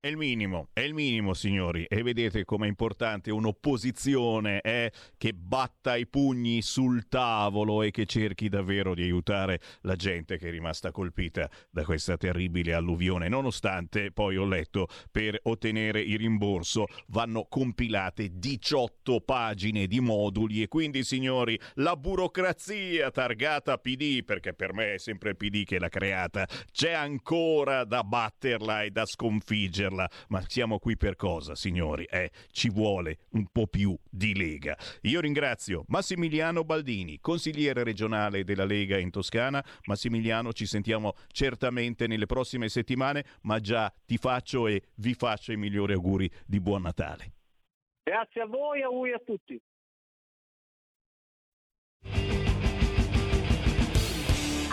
È il minimo, è il minimo, signori, e vedete com'è importante un'opposizione eh, che batta i pugni sul tavolo e che cerchi davvero di aiutare la gente che è rimasta colpita da questa terribile alluvione. Nonostante, poi ho letto, per ottenere il rimborso vanno compilate diciotto pagine di moduli, e quindi, signori, la burocrazia targata P D, perché per me è sempre il P D che l'ha creata, c'è ancora da batterla e da sconfiggerla. Ma siamo qui per cosa, signori? Eh, ci vuole un po' più di Lega. Io ringrazio Massimiliano Baldini, consigliere regionale della Lega in Toscana. Massimiliano, ci sentiamo certamente nelle prossime settimane, ma già ti faccio e vi faccio i migliori auguri di buon Natale. Grazie a voi, auguri a tutti.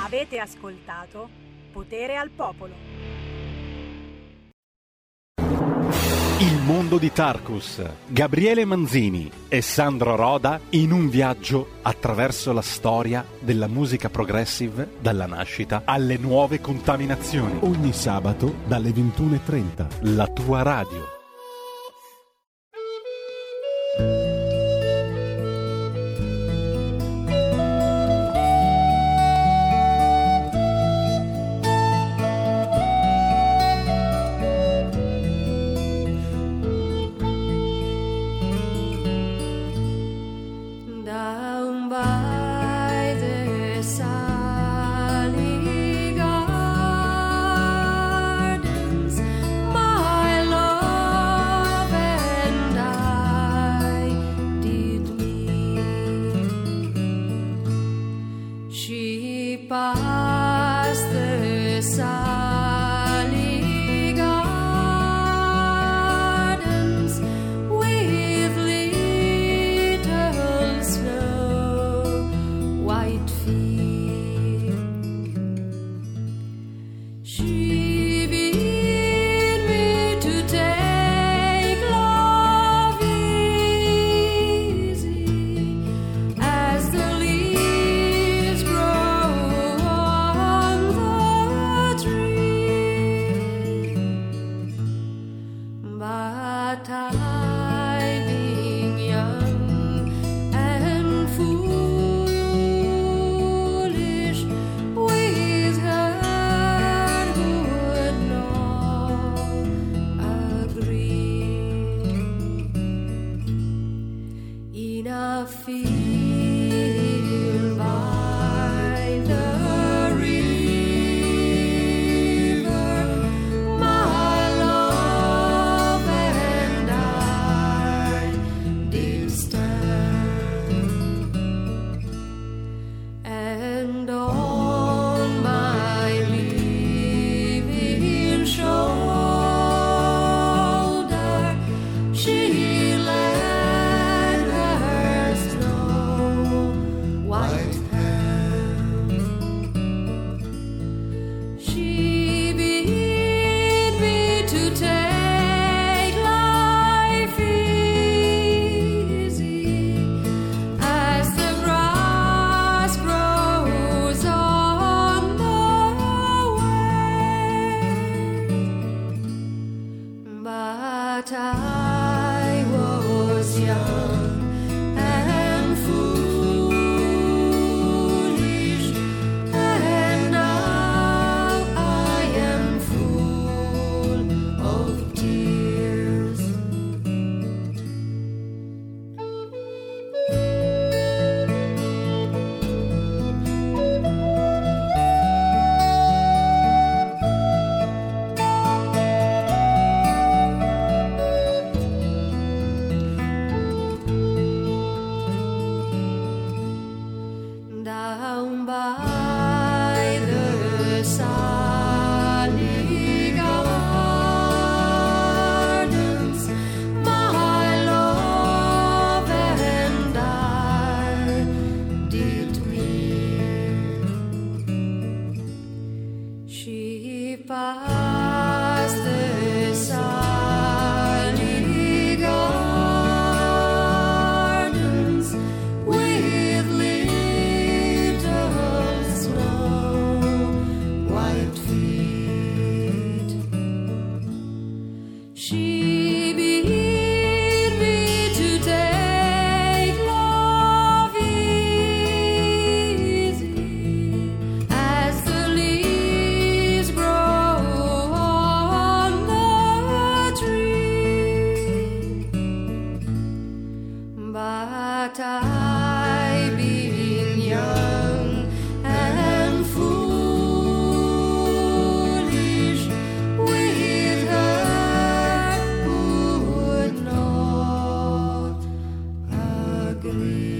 Avete ascoltato Potere al Popolo. Il mondo di Tarkus, Gabriele Manzini e Sandro Roda in un viaggio attraverso la storia della musica progressive dalla nascita alle nuove contaminazioni. Ogni sabato dalle ventuno e trenta, la tua radio. I that I being young and foolish with her would not agree.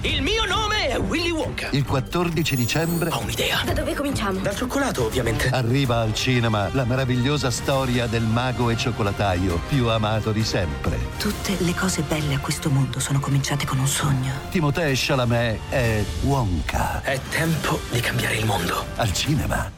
Il mio nome è Willy Wonka. Il quattordici dicembre... Ho un'idea. Da dove cominciamo? Dal cioccolato, ovviamente. Arriva al cinema la meravigliosa storia del mago e cioccolataio più amato di sempre. Tutte le cose belle a questo mondo sono cominciate con un sogno. Timothée Chalamet è Wonka. È tempo di cambiare il mondo. Al cinema.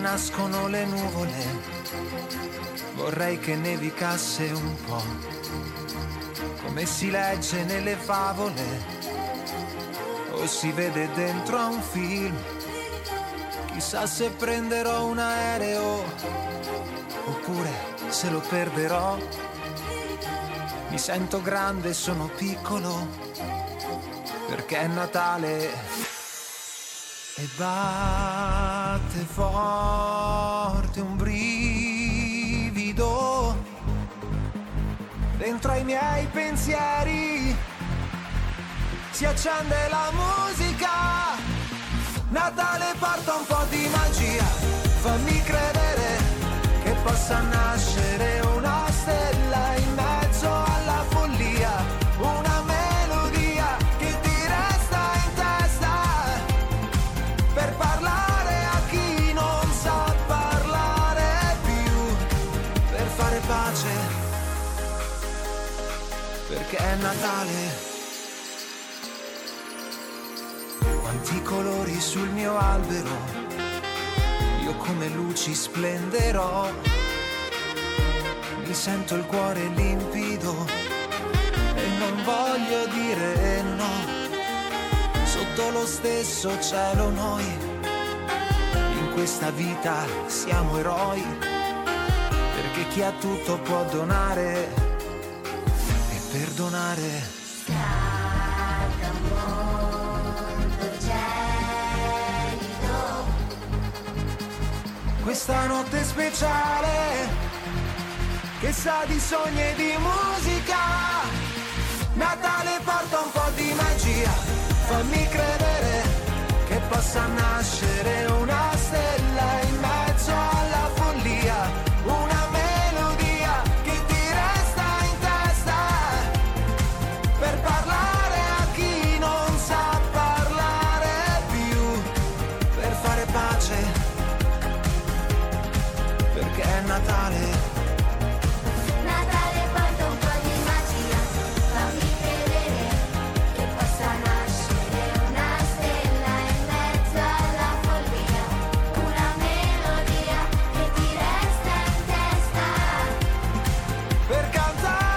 Nascono le nuvole, vorrei che nevicasse un po', come si legge nelle favole, o si vede dentro a un film. Chissà se prenderò un aereo, oppure se lo perderò. Mi sento grande, sono piccolo, perché è Natale. E batte forte un brivido dentro ai miei pensieri, si accende la musica. Natale, porta un po' di magia, fammi credere che possa nascere una stella in mezzo alla follia, una pace, perché è Natale. Quanti colori sul mio albero, io come luci splenderò. Mi sento il cuore limpido e non voglio dire no. Sotto lo stesso cielo noi, in questa vita siamo eroi. Che chi ha tutto può donare e perdonare. Scalda un mondo gelido, questa notte speciale che sa di sogni e di musica. Natale, porta un po' di magia, fammi credere che possa nascere una stella in mezzo alla follia. Natale, Natale, porta un po' di magia, fammi vedere che possa nascere una stella in mezzo alla follia, una melodia che ti resta in testa per Natale.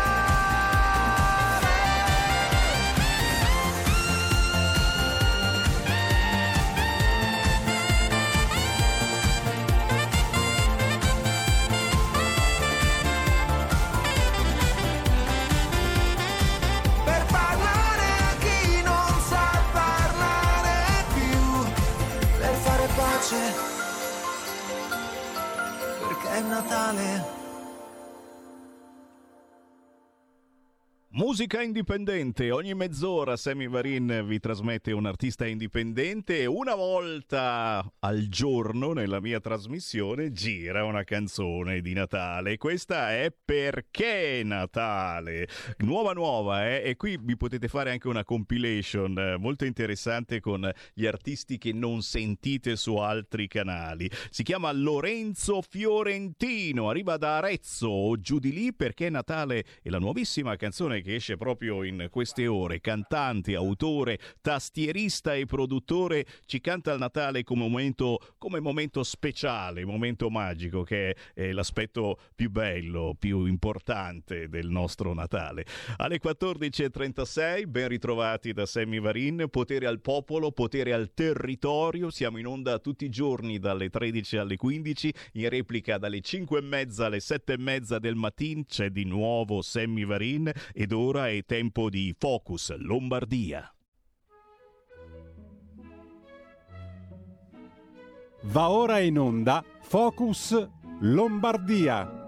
Musica indipendente, ogni mezz'ora Sammy Varin vi trasmette un artista indipendente e una volta al giorno nella mia trasmissione gira una canzone di Natale. Questa è Perché Natale, nuova nuova eh? E qui vi potete fare anche una compilation molto interessante con gli artisti che non sentite su altri canali. Si chiama Lorenzo Fiorentino, arriva da Arezzo o giù di lì. Perché Natale è la nuovissima canzone che esce proprio in queste ore. Cantante, autore, tastierista e produttore ci canta il Natale come momento, come momento speciale, momento magico, che è l'aspetto più bello, più importante del nostro Natale. Alle quattordici e trentasei, ben ritrovati da Sammy Varin. Potere al popolo, potere al territorio. Siamo in onda tutti i giorni dalle tredici alle quindici, in replica dalle cinque e mezza alle sette e mezza del mattino. C'è di nuovo Sammy Varin. Ed ora è tempo di Focus Lombardia. Va ora in onda Focus Lombardia.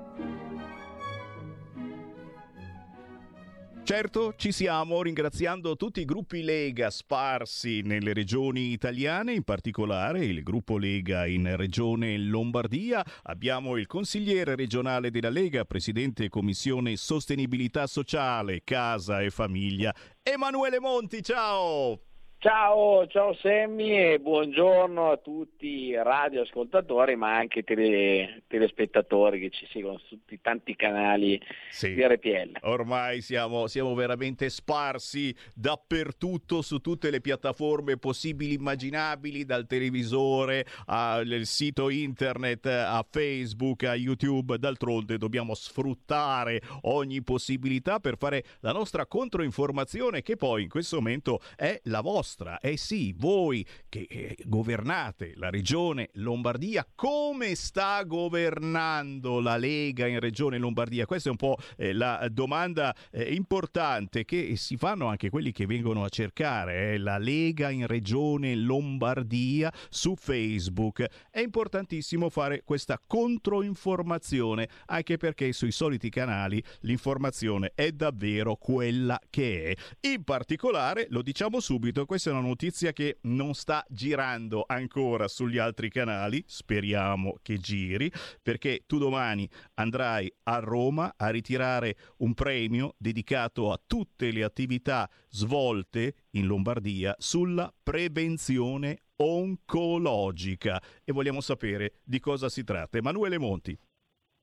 Certo, ci siamo, ringraziando tutti i gruppi Lega sparsi nelle regioni italiane, in particolare il gruppo Lega in regione Lombardia. Abbiamo il consigliere regionale della Lega, presidente commissione sostenibilità sociale, casa e famiglia, Emanuele Monti. Ciao! Ciao, ciao Sammy e buongiorno a tutti radioascoltatori, ma anche tele, telespettatori che ci seguono su tutti i tanti canali sì. di R P L. Ormai siamo, siamo veramente sparsi dappertutto, su tutte le piattaforme possibili, immaginabili, dal televisore al sito internet, a Facebook, a YouTube. D'altronde dobbiamo sfruttare ogni possibilità per fare la nostra controinformazione, che poi in questo momento è la vostra. Eh sì, voi che eh, governate la regione Lombardia, come sta governando la Lega in regione Lombardia? Questa è un po' eh, la domanda eh, importante che si fanno anche quelli che vengono a cercare eh, la Lega in regione Lombardia su Facebook. È importantissimo fare questa controinformazione, anche perché sui soliti canali l'informazione è davvero quella che è. In particolare, lo diciamo subito, questa è una notizia che non sta girando ancora sugli altri canali, speriamo che giri, perché tu domani andrai a Roma a ritirare un premio dedicato a tutte le attività svolte in Lombardia sulla prevenzione oncologica, e vogliamo sapere di cosa si tratta. Emanuele Monti.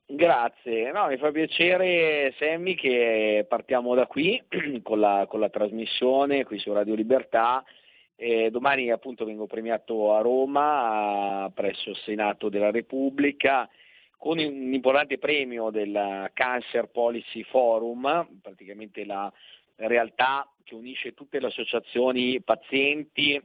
Grazie, no, mi fa piacere Sammy che partiamo da qui con la, con la trasmissione qui su Radio Libertà. Eh, domani appunto vengo premiato a Roma a, presso il Senato della Repubblica con un importante premio del Cancer Policy Forum, praticamente la realtà che unisce tutte le associazioni pazienti,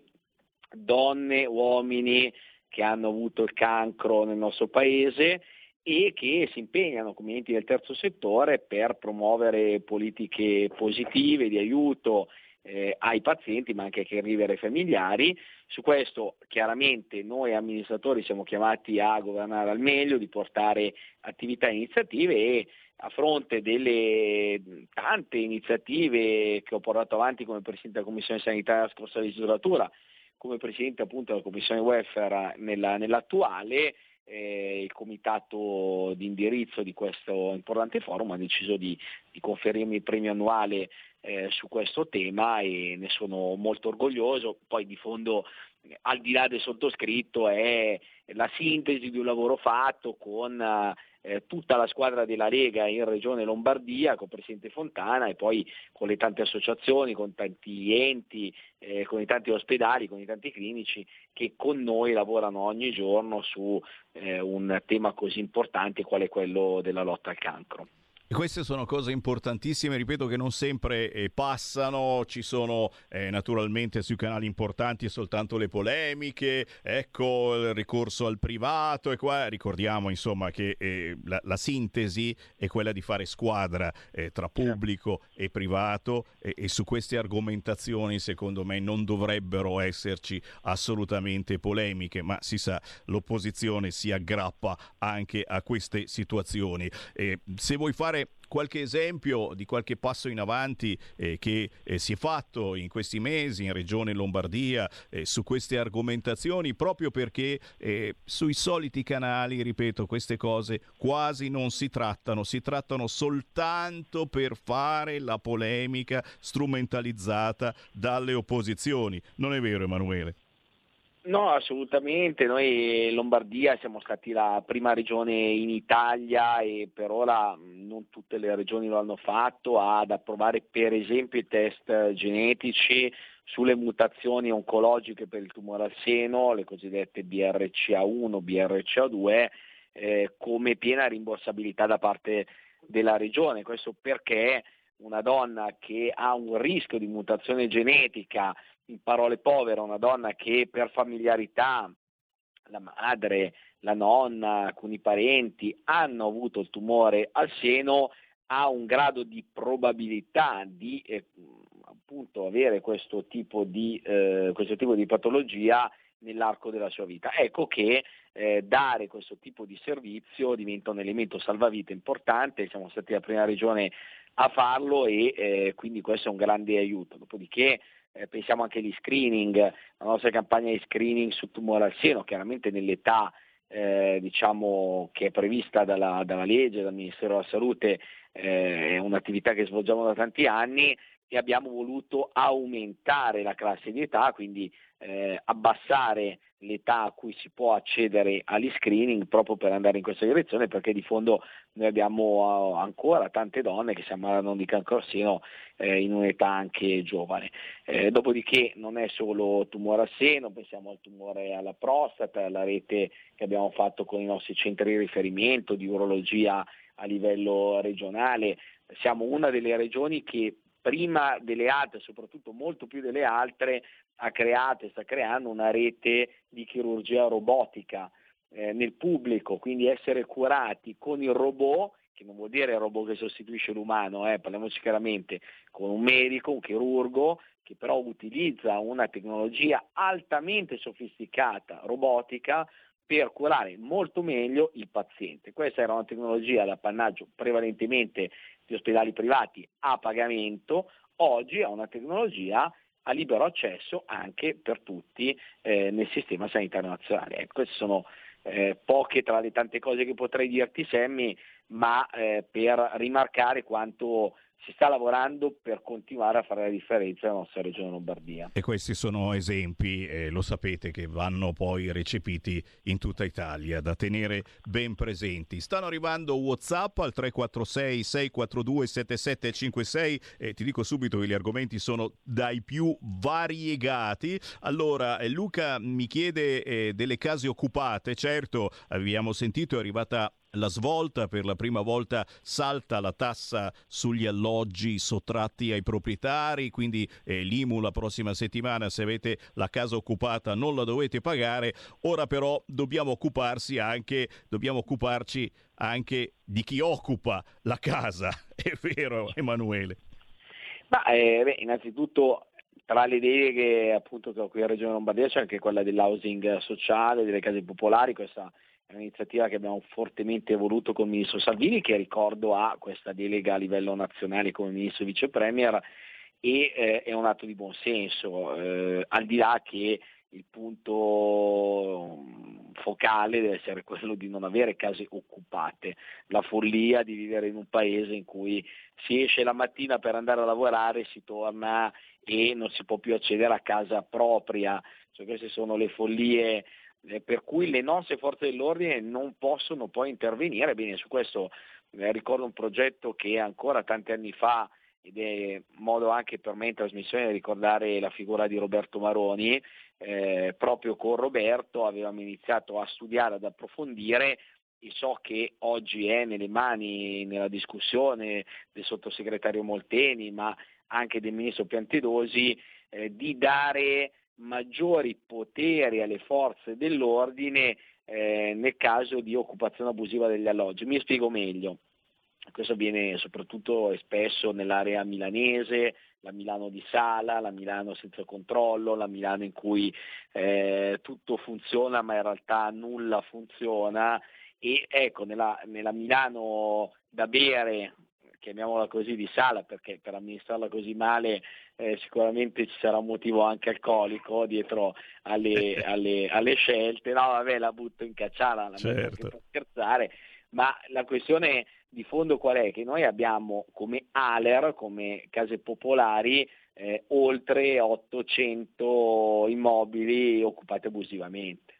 donne, uomini che hanno avuto il cancro nel nostro paese e che si impegnano come enti del terzo settore per promuovere politiche positive di aiuto eh, ai pazienti, ma anche ai caregiver e ai familiari. Su questo chiaramente noi amministratori siamo chiamati a governare al meglio, di portare attività e iniziative, e a fronte delle tante iniziative che ho portato avanti come Presidente della Commissione Sanità nella scorsa legislatura, come Presidente appunto della Commissione Welfare nella, nell'attuale, Eh, il comitato di indirizzo di questo importante forum ha deciso di, di conferirmi il premio annuale eh, su questo tema, e ne sono molto orgoglioso. Poi di fondo, eh, al di là del sottoscritto, è la sintesi di un lavoro fatto con eh, tutta la squadra della Lega in regione Lombardia, con il Presidente Fontana, e poi con le tante associazioni, con tanti enti, eh, con i tanti ospedali, con i tanti clinici che con noi lavorano ogni giorno su eh, un tema così importante qual è quello della lotta al cancro. Queste sono cose importantissime, ripeto, che non sempre eh, passano. Ci sono eh, naturalmente sui canali importanti soltanto le polemiche, ecco il ricorso al privato, e qua ricordiamo insomma che eh, la, la sintesi è quella di fare squadra eh, tra pubblico e privato, e, e su queste argomentazioni secondo me non dovrebbero esserci assolutamente polemiche, ma si sa, l'opposizione si aggrappa anche a queste situazioni. Eh, se vuoi fare fare qualche esempio di qualche passo in avanti eh, che eh, si è fatto in questi mesi in Regione Lombardia eh, su queste argomentazioni, proprio perché eh, sui soliti canali, ripeto, queste cose quasi non si trattano, si trattano soltanto per fare la polemica strumentalizzata dalle opposizioni. Non è vero, Emanuele? No, assolutamente. Noi in Lombardia siamo stati la prima regione in Italia, e per ora non tutte le regioni lo hanno fatto, ad approvare per esempio i test genetici sulle mutazioni oncologiche per il tumore al seno, le cosiddette B R C A uno, B R C A due, eh, come piena rimborsabilità da parte della regione. Questo perché una donna che ha un rischio di mutazione genetica, in parole povere, una donna che per familiarità, la madre, la nonna, alcuni parenti hanno avuto il tumore al seno, ha un grado di probabilità di eh, appunto avere questo tipo di, eh, questo tipo di patologia nell'arco della sua vita. Ecco che eh, dare questo tipo di servizio diventa un elemento salvavita importante. Siamo stati la prima regione a farlo e eh, quindi questo è un grande aiuto. Dopodiché Eh, pensiamo anche agli screening, la nostra campagna di screening su tumore al seno, chiaramente nell'età eh, diciamo che è prevista dalla, dalla legge, dal Ministero della Salute, eh, è un'attività che svolgiamo da tanti anni, e abbiamo voluto aumentare la classe di età, quindi eh, abbassare l'età a cui si può accedere agli screening, proprio per andare in questa direzione, perché di fondo noi abbiamo ancora tante donne che si ammalano di cancro al seno eh, in un'età anche giovane. Eh, dopodiché non è solo tumore al seno, pensiamo al tumore alla prostata, alla rete che abbiamo fatto con i nostri centri di riferimento di urologia a livello regionale. Siamo una delle regioni che prima delle altre, soprattutto molto più delle altre, ha creato e sta creando una rete di chirurgia robotica eh, nel pubblico, quindi essere curati con il robot, che non vuol dire il robot che sostituisce l'umano, eh, parliamoci chiaramente, con un medico, un chirurgo, che però utilizza una tecnologia altamente sofisticata, robotica, per curare molto meglio il paziente. Questa era una tecnologia d'appannaggio prevalentemente di ospedali privati a pagamento, oggi è una tecnologia a libero accesso anche per tutti eh, nel sistema sanitario nazionale. Eh, queste sono eh, poche tra le tante cose che potrei dirti, Sammy, ma eh, per rimarcare quanto si sta lavorando per continuare a fare la differenza nella nostra regione Lombardia. E questi sono esempi, eh, lo sapete, che vanno poi recepiti in tutta Italia, da tenere ben presenti. Stanno arrivando WhatsApp al tre quattro sei sei quattro due sette sette cinque sei e ti dico subito che gli argomenti sono dai più variegati. Allora, Luca mi chiede eh, delle case occupate. Certo, abbiamo sentito, è arrivata la svolta, per la prima volta salta la tassa sugli alloggi sottratti ai proprietari, quindi eh, l'I M U la prossima settimana, se avete la casa occupata non la dovete pagare. Ora però dobbiamo occuparsi anche dobbiamo occuparci anche di chi occupa la casa, è vero, Emanuele? Ma eh, beh, innanzitutto tra le deleghe appunto che ho qui a Regione Lombardia c'è anche quella dell'housing sociale, delle case popolari. Questa è un'iniziativa che abbiamo fortemente voluto con il ministro Salvini, che ricordo ha questa delega a livello nazionale come ministro e vice premier, e eh, è un atto di buonsenso, eh, al di là che il punto focale deve essere quello di non avere case occupate, la follia di vivere in un paese in cui si esce la mattina per andare a lavorare, si torna e non si può più accedere a casa propria, cioè, queste sono le follie per cui le nostre forze dell'ordine non possono poi intervenire. Bene, su questo eh, ricordo un progetto che ancora tanti anni fa, ed è modo anche per me in trasmissione di ricordare la figura di Roberto Maroni, eh, proprio con Roberto avevamo iniziato a studiare, ad approfondire, e so che oggi è nelle mani, nella discussione del sottosegretario Molteni, ma anche del ministro Piantedosi, eh, di dare maggiori poteri alle forze dell'ordine eh, nel caso di occupazione abusiva degli alloggi. Mi spiego meglio, questo avviene soprattutto e spesso nell'area milanese, la Milano di Sala, la Milano senza controllo, la Milano in cui eh, tutto funziona ma in realtà nulla funziona, e ecco nella, nella Milano da bere chiamiamola così, di Sala, perché per amministrarla così male eh, sicuramente ci sarà un motivo anche alcolico dietro alle, alle, alle scelte. No, vabbè, la butto in cacciara, la certo. Butto per scherzare, ma la questione di fondo qual è? Che noi abbiamo come A L E R, come Case Popolari, eh, oltre ottocento immobili occupati abusivamente.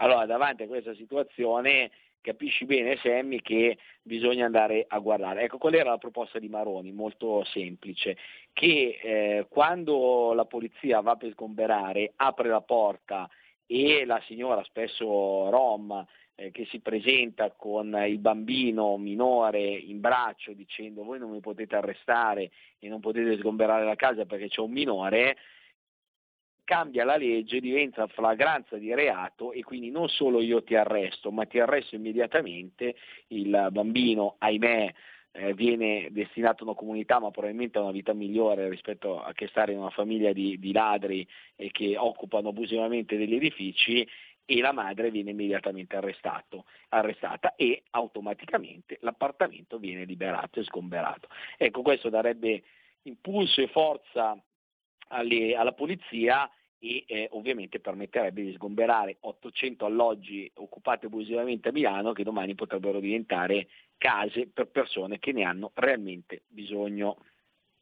Allora, davanti a questa situazione capisci bene, Sammy, che bisogna andare a guardare. Ecco, qual era la proposta di Maroni? Molto semplice, che eh, quando la polizia va per sgomberare, apre la porta e la signora, spesso rom, eh, che si presenta con il bambino minore in braccio dicendo voi non mi potete arrestare e non potete sgomberare la casa perché c'è un minore, cambia la legge, diventa flagranza di reato e quindi non solo io ti arresto, ma ti arresto immediatamente. Il bambino, ahimè, eh, viene destinato a una comunità, ma probabilmente a una vita migliore rispetto a che stare in una famiglia di, di ladri eh, che occupano abusivamente degli edifici, e la madre viene immediatamente arrestato, arrestata e automaticamente l'appartamento viene liberato e sgomberato. Ecco, questo darebbe impulso e forza alle, alla polizia e eh, ovviamente permetterebbe di sgomberare ottocento alloggi occupati abusivamente a Milano, che domani potrebbero diventare case per persone che ne hanno realmente bisogno.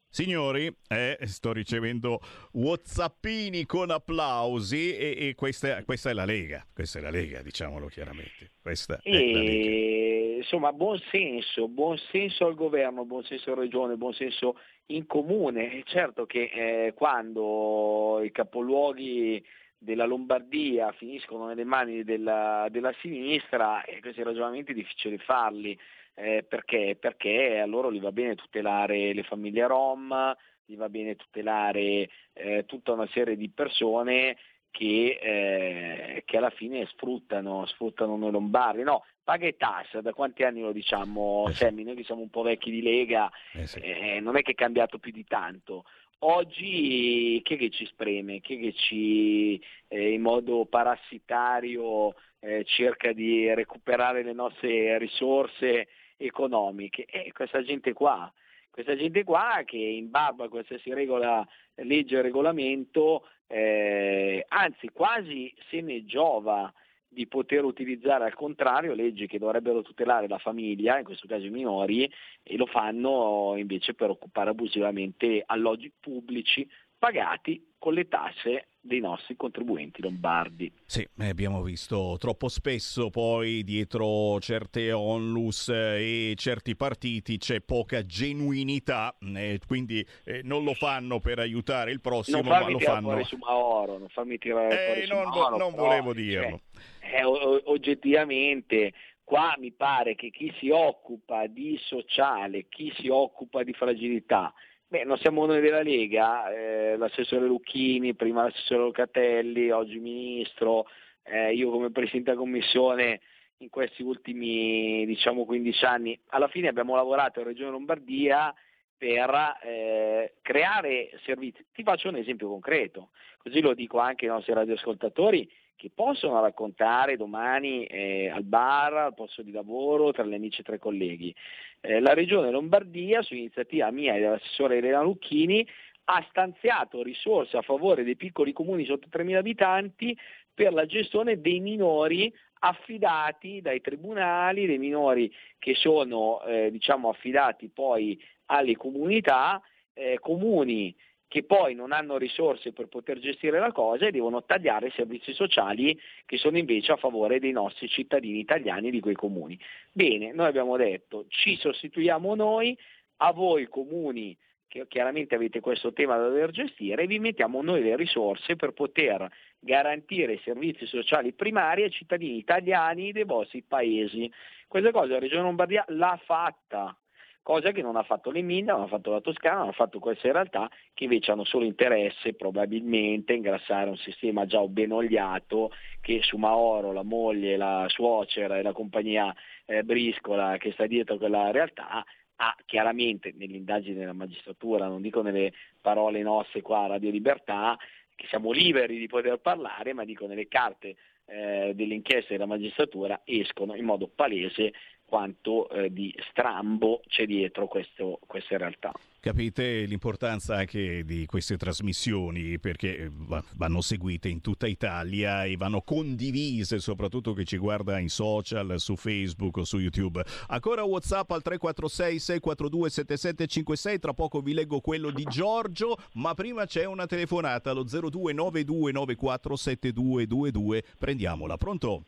Signori, eh, sto ricevendo whatsappini con applausi e, e questa, questa è la Lega, questa è la Lega, diciamolo chiaramente. Questa è e... la Lega. Insomma, buon senso, buon senso al governo, buon senso alla regione, buon senso in comune. È certo che eh, quando i capoluoghi della Lombardia finiscono nelle mani della, della sinistra, eh, questi ragionamenti è difficile farli, eh, perché? Perché a loro gli va bene tutelare le famiglie rom, gli va bene tutelare eh, tutta una serie di persone che, eh, che alla fine sfruttano, sfruttano noi lombardi. No, paga e tassa, da quanti anni lo diciamo, eh sì. Sammy, noi che siamo un po' vecchi di Lega, eh sì. eh, non è che è cambiato più di tanto. Oggi chi è che ci spreme, chi è che ci eh, in modo parassitario eh, cerca di recuperare le nostre risorse economiche? Eh, questa gente qua. Questa gente qua che in barba a qualsiasi regola, legge e regolamento, eh, anzi quasi se ne giova di poter utilizzare al contrario leggi che dovrebbero tutelare la famiglia, in questo caso i minori, e lo fanno invece per occupare abusivamente alloggi pubblici pagati con le tasse dei nostri contribuenti lombardi. Sì, abbiamo visto troppo spesso poi dietro certe onlus e certi partiti c'è poca genuinità, eh, quindi eh, non lo fanno per aiutare il prossimo, ma lo fanno. Non farmi tirare fuori su Mauro, non farmi tirare fuori eh, su non, Mauro. Non però, volevo dirlo. Cioè, eh, oggettivamente qua mi pare che chi si occupa di sociale, chi si occupa di fragilità, beh, non siamo noi della Lega, eh, l'assessore Lucchini, prima l'assessore Locatelli, oggi ministro, eh, io come Presidente della Commissione in questi ultimi diciamo quindici anni, alla fine abbiamo lavorato in Regione Lombardia per eh, creare servizi. Ti faccio un esempio concreto, così lo dico anche ai nostri radioascoltatori che possono raccontare domani eh, al bar, al posto di lavoro, tra gli amici e tra i colleghi. Eh, la Regione Lombardia, su iniziativa mia e dell'assessore Elena Lucchini, ha stanziato risorse a favore dei piccoli comuni sotto tremila abitanti per la gestione dei minori affidati dai tribunali, dei minori che sono eh, diciamo affidati poi alle comunità, eh, comuni che poi non hanno risorse per poter gestire la cosa e devono tagliare i servizi sociali che sono invece a favore dei nostri cittadini italiani di quei comuni. Bene, noi abbiamo detto ci sostituiamo noi, a voi comuni che chiaramente avete questo tema da dover gestire, vi mettiamo noi le risorse per poter garantire i servizi sociali primari ai cittadini italiani dei vostri paesi. Questa cosa la Regione Lombardia l'ha fatta. Cosa che non ha fatto l'Emilia, non ha fatto la Toscana, non ha fatto queste realtà che invece hanno solo interesse probabilmente a ingrassare un sistema già ben oliato che su Mauro, la moglie, la suocera e la compagnia eh, briscola che sta dietro quella realtà ha chiaramente nell'indagine della magistratura, non dico nelle parole nostre qua a Radio Libertà, che siamo liberi di poter parlare, ma dico nelle carte eh, delle inchieste della magistratura escono in modo palese quanto eh, di strambo c'è dietro questo, queste realtà. Capite l'importanza anche di queste trasmissioni, perché vanno seguite in tutta Italia e vanno condivise, soprattutto chi ci guarda in social, su Facebook o su YouTube. Ancora WhatsApp al tre quattro sei sei quattro due sette sette cinque sei, tra poco vi leggo quello di Giorgio, ma prima c'è una telefonata allo zero due nove due nove quattro sette due due due, prendiamola. Pronto?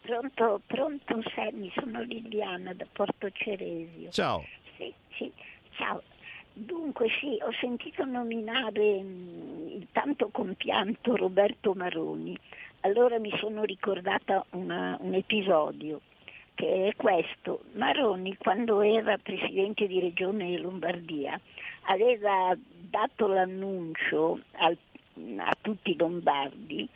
Pronto, pronto Sammy, sono Liliana da Porto Ceresio. Ciao. Sì, sì, ciao. Dunque sì, ho sentito nominare mh, il tanto compianto Roberto Maroni, allora mi sono ricordata una, un episodio che è questo. Maroni, quando era presidente di regione Lombardia, aveva dato l'annuncio al, a tutti i lombardi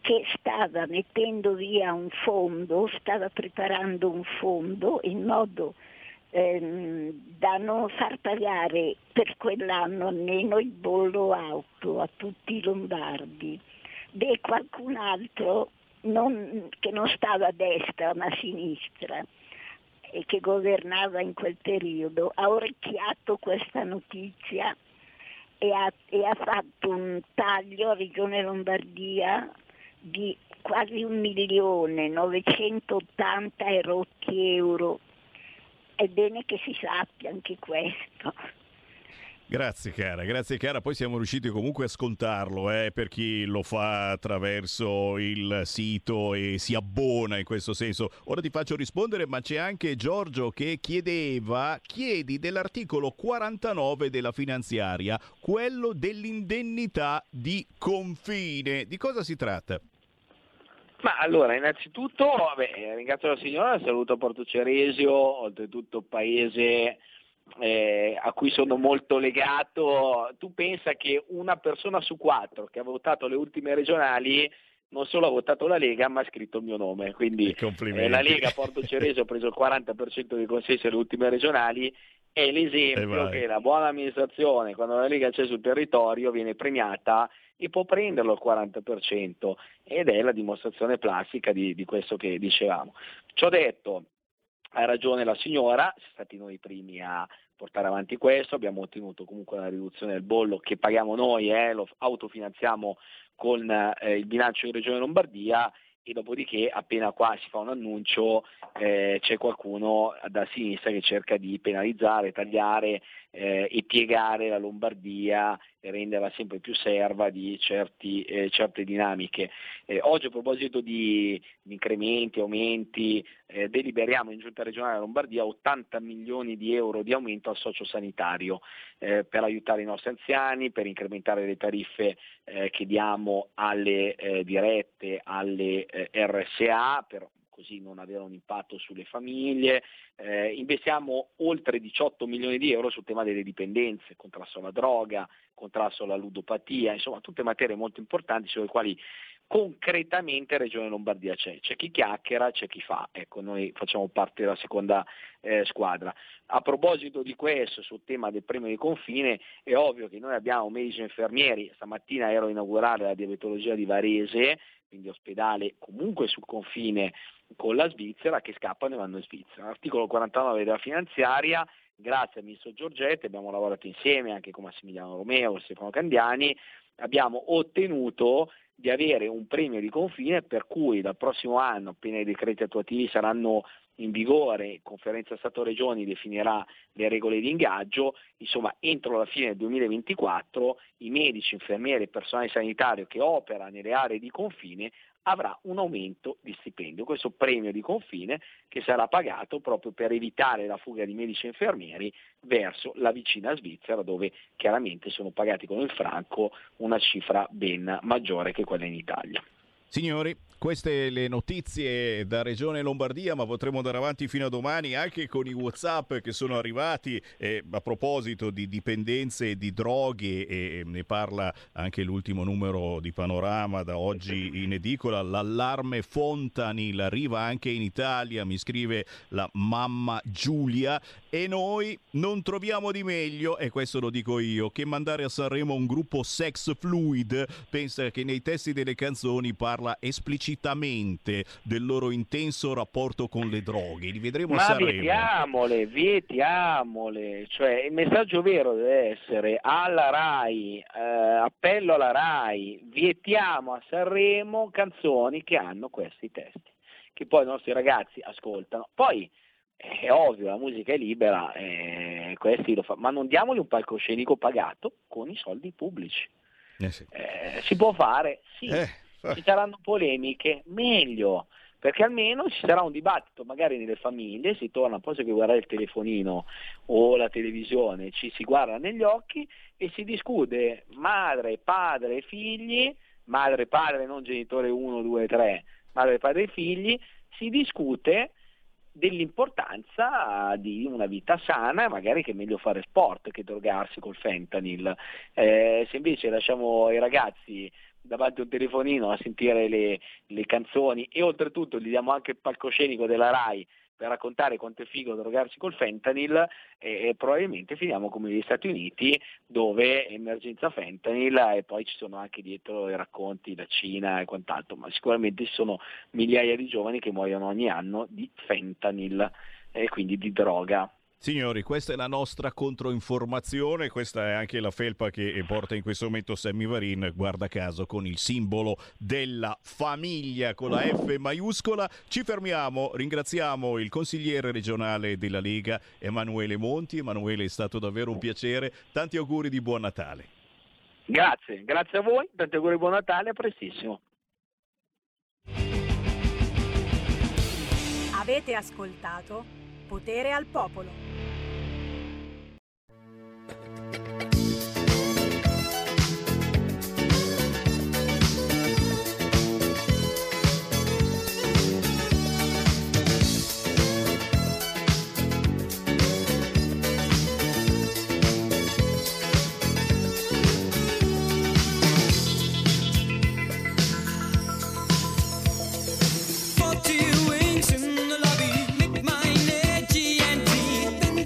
che stava mettendo via un fondo, stava preparando un fondo in modo da non far pagare per quell'anno nemmeno il bollo auto a tutti i lombardi. Beh, qualcun altro non, che non stava a destra ma a sinistra e che governava in quel periodo, ha orecchiato questa notizia e ha, e ha fatto un taglio a Regione Lombardia di quasi un milione novecentottanta e rotti euro. È bene che si sappia anche questo. Grazie cara, grazie cara, poi siamo riusciti comunque a scontarlo eh, per chi lo fa attraverso il sito e si abbona in questo senso. Ora ti faccio rispondere, ma c'è anche Giorgio che chiedeva, chiedi dell'articolo quarantanove della finanziaria, quello dell'indennità di confine. Di cosa si tratta? Ma allora, innanzitutto, vabbè, ringrazio la signora, saluto Porto Ceresio, oltretutto paese eh, a cui sono molto legato. Tu pensa che una persona su quattro che ha votato le ultime regionali non solo ha votato la Lega, ma ha scritto il mio nome. Quindi eh, la Lega Porto Ceresio ha preso il quaranta per cento dei consensi alle ultime regionali, è l'esempio che la buona amministrazione, quando la Lega c'è sul territorio, viene premiata e può prenderlo al quaranta per cento, ed è la dimostrazione plastica di, di questo che dicevamo. Ciò detto, ha ragione la signora, siamo stati noi i primi a portare avanti questo, abbiamo ottenuto comunque una riduzione del bollo che paghiamo noi, eh, lo autofinanziamo con eh, il bilancio di Regione Lombardia, e dopodiché appena qua si fa un annuncio eh, c'è qualcuno da sinistra che cerca di penalizzare, tagliare eh, e piegare la Lombardia e renderla sempre più serva di certi, eh, certe dinamiche. Eh, oggi a proposito di, di incrementi, aumenti, eh, deliberiamo in giunta regionale Lombardia ottanta milioni di euro di aumento al socio sanitario eh, per aiutare i nostri anziani, per incrementare le tariffe eh, che diamo alle eh, dirette, alle eh, R S A, per così non avere un impatto sulle famiglie. Eh, investiamo oltre diciotto milioni di euro sul tema delle dipendenze, contrasto alla droga, contrasto alla ludopatia, insomma tutte materie molto importanti sulle quali concretamente Regione Lombardia c'è, c'è chi chiacchiera, c'è chi fa, ecco noi facciamo parte della seconda eh, squadra. A proposito di questo, sul tema del premio di confine, è ovvio che noi abbiamo medici e infermieri, stamattina ero a inaugurare la diabetologia di Varese, quindi ospedale comunque sul confine con la Svizzera, che scappano e vanno in Svizzera. Articolo quarantanove della finanziaria, grazie al ministro Giorgetti, abbiamo lavorato insieme anche con Massimiliano Romeo e Stefano Candiani, abbiamo ottenuto di avere un premio di confine per cui dal prossimo anno, appena i decreti attuativi saranno in vigore, Conferenza Stato-Regioni definirà le regole di ingaggio, insomma entro la fine del duemilaventiquattro i medici, infermieri e personale sanitario che opera nelle aree di confine avrà un aumento di stipendio, questo premio di confine che sarà pagato proprio per evitare la fuga di medici e infermieri verso la vicina Svizzera, dove chiaramente sono pagati con il franco una cifra ben maggiore che quella in Italia. Signori, queste le notizie da Regione Lombardia, ma potremo andare avanti fino a domani anche con i WhatsApp che sono arrivati eh, a proposito di dipendenze e di droghe, e ne parla anche l'ultimo numero di Panorama da oggi in edicola, l'allarme Fontanil arriva anche in Italia, mi scrive la mamma Giulia, e noi non troviamo di meglio, e questo lo dico io, che mandare a Sanremo un gruppo sex fluid, pensa che nei testi delle canzoni parla parla esplicitamente del loro intenso rapporto con le droghe. Li vedremo ma a Sanremo. Vietiamole, vietiamole. Cioè, il messaggio vero deve essere alla RAI, eh, appello alla RAI, vietiamo a Sanremo canzoni che hanno questi testi, che poi i nostri ragazzi ascoltano. Poi è ovvio, la musica è libera, eh, questi lo fa, ma non diamogli un palcoscenico pagato con i soldi pubblici. Eh sì. eh, si può fare, sì, eh, eh. Ci saranno polemiche, meglio, perché almeno ci sarà un dibattito magari nelle famiglie, si torna, poi che guardare il telefonino o la televisione, ci si guarda negli occhi e si discute madre, padre, figli, madre, padre, non genitore uno, due, tre, madre, padre, figli, si discute dell'importanza di una vita sana e magari che è meglio fare sport che drogarsi col fentanyl. Eh, se invece lasciamo i ragazzi davanti a un telefonino a sentire le, le canzoni e oltretutto gli diamo anche il palcoscenico della RAI per raccontare quanto è figo drogarsi col fentanyl, eh, probabilmente finiamo come negli Stati Uniti dove emergenza fentanyl e poi ci sono anche dietro i racconti da Cina e quant'altro, ma sicuramente ci sono migliaia di giovani che muoiono ogni anno di fentanyl e eh, quindi di droga. Signori, questa è la nostra controinformazione, questa è anche la felpa che porta in questo momento Sammy Varin, guarda caso con il simbolo della famiglia con la F maiuscola. Ci fermiamo, ringraziamo il consigliere regionale della Lega Emanuele Monti. Emanuele, è stato davvero un piacere, tanti auguri di buon Natale. Grazie, grazie a voi, tanti auguri di buon Natale, a prestissimo. Avete ascoltato Potere al Popolo. What do you into the lobby? Lick my neck, G and T.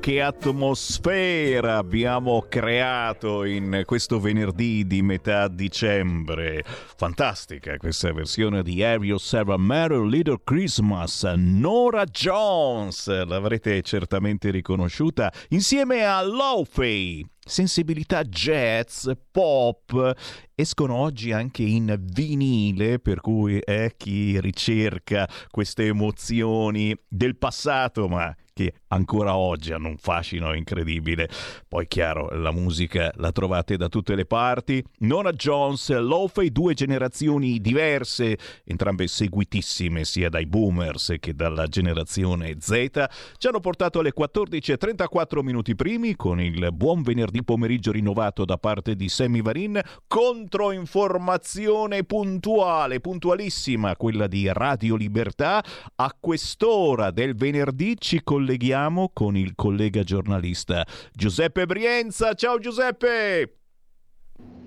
Che atmosfera abbiamo creato in questo venerdì di metà dicembre. Fantastica questa versione di Have Yourself a Merry Little Christmas, Norah Jones. L'avrete certamente riconosciuta insieme a Lo-Fi. Sensibilità jazz, pop, escono oggi anche in vinile, per cui è chi ricerca queste emozioni del passato, ma che ancora oggi hanno un fascino incredibile. Poi chiaro, la musica la trovate da tutte le parti. Norah Jones, Lo-Fi, due generazioni diverse, entrambe seguitissime sia dai boomers che dalla generazione Z, ci hanno portato alle quattordici e trentaquattro minuti primi con il buon venerdì venerdì pomeriggio rinnovato da parte di Sammy Varin, controinformazione puntuale, puntualissima, quella di Radio Libertà. A quest'ora del venerdì ci colleghiamo con il collega giornalista Giuseppe Brienza. Ciao Giuseppe!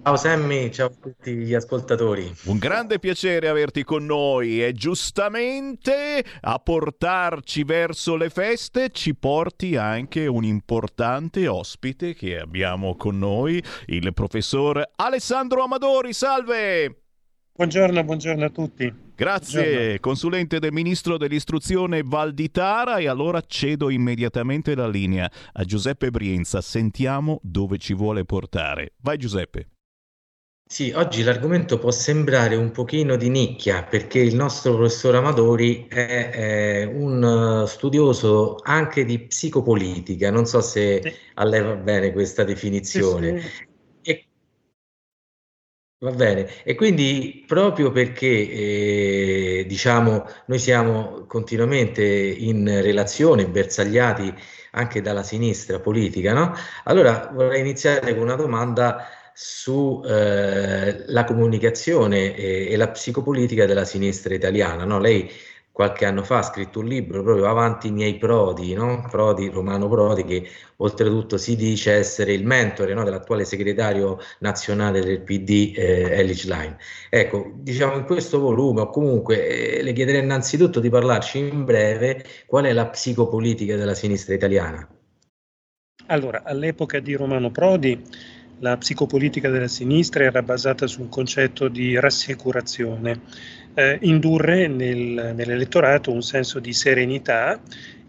Ciao Sammy, ciao a tutti gli ascoltatori. Un grande piacere averti con noi e giustamente a portarci verso le feste ci porti anche un importante ospite che abbiamo con noi, il professor Alessandro Amadori. Salve! Buongiorno, buongiorno a tutti. Grazie, buongiorno. Consulente del Ministro dell'Istruzione Valditara, e allora cedo immediatamente la linea a Giuseppe Brienza. Sentiamo dove ci vuole portare. Vai Giuseppe. Sì, oggi l'argomento può sembrare un pochino di nicchia perché il nostro professor Amadori è, è un studioso anche di psicopolitica, non so se sì. a lei va bene questa definizione. Sì, sì. E, va bene, e quindi proprio perché eh, diciamo noi siamo continuamente in relazione, bersagliati anche dalla sinistra politica, no? Allora vorrei iniziare con una domanda sulla eh, comunicazione e, e la psicopolitica della sinistra italiana, no? Lei qualche anno fa ha scritto un libro proprio Avanti i miei Prodi, no? Prodi, Romano Prodi, che oltretutto si dice essere il mentore, no, dell'attuale segretario nazionale del P D, eh, Elly Schlein. Ecco, diciamo in questo volume, o comunque eh, le chiederei innanzitutto di parlarci in breve qual è la psicopolitica della sinistra italiana. Allora, all'epoca di Romano Prodi la psicopolitica della sinistra era basata sul concetto di rassicurazione, eh, indurre nel, nell'elettorato un senso di serenità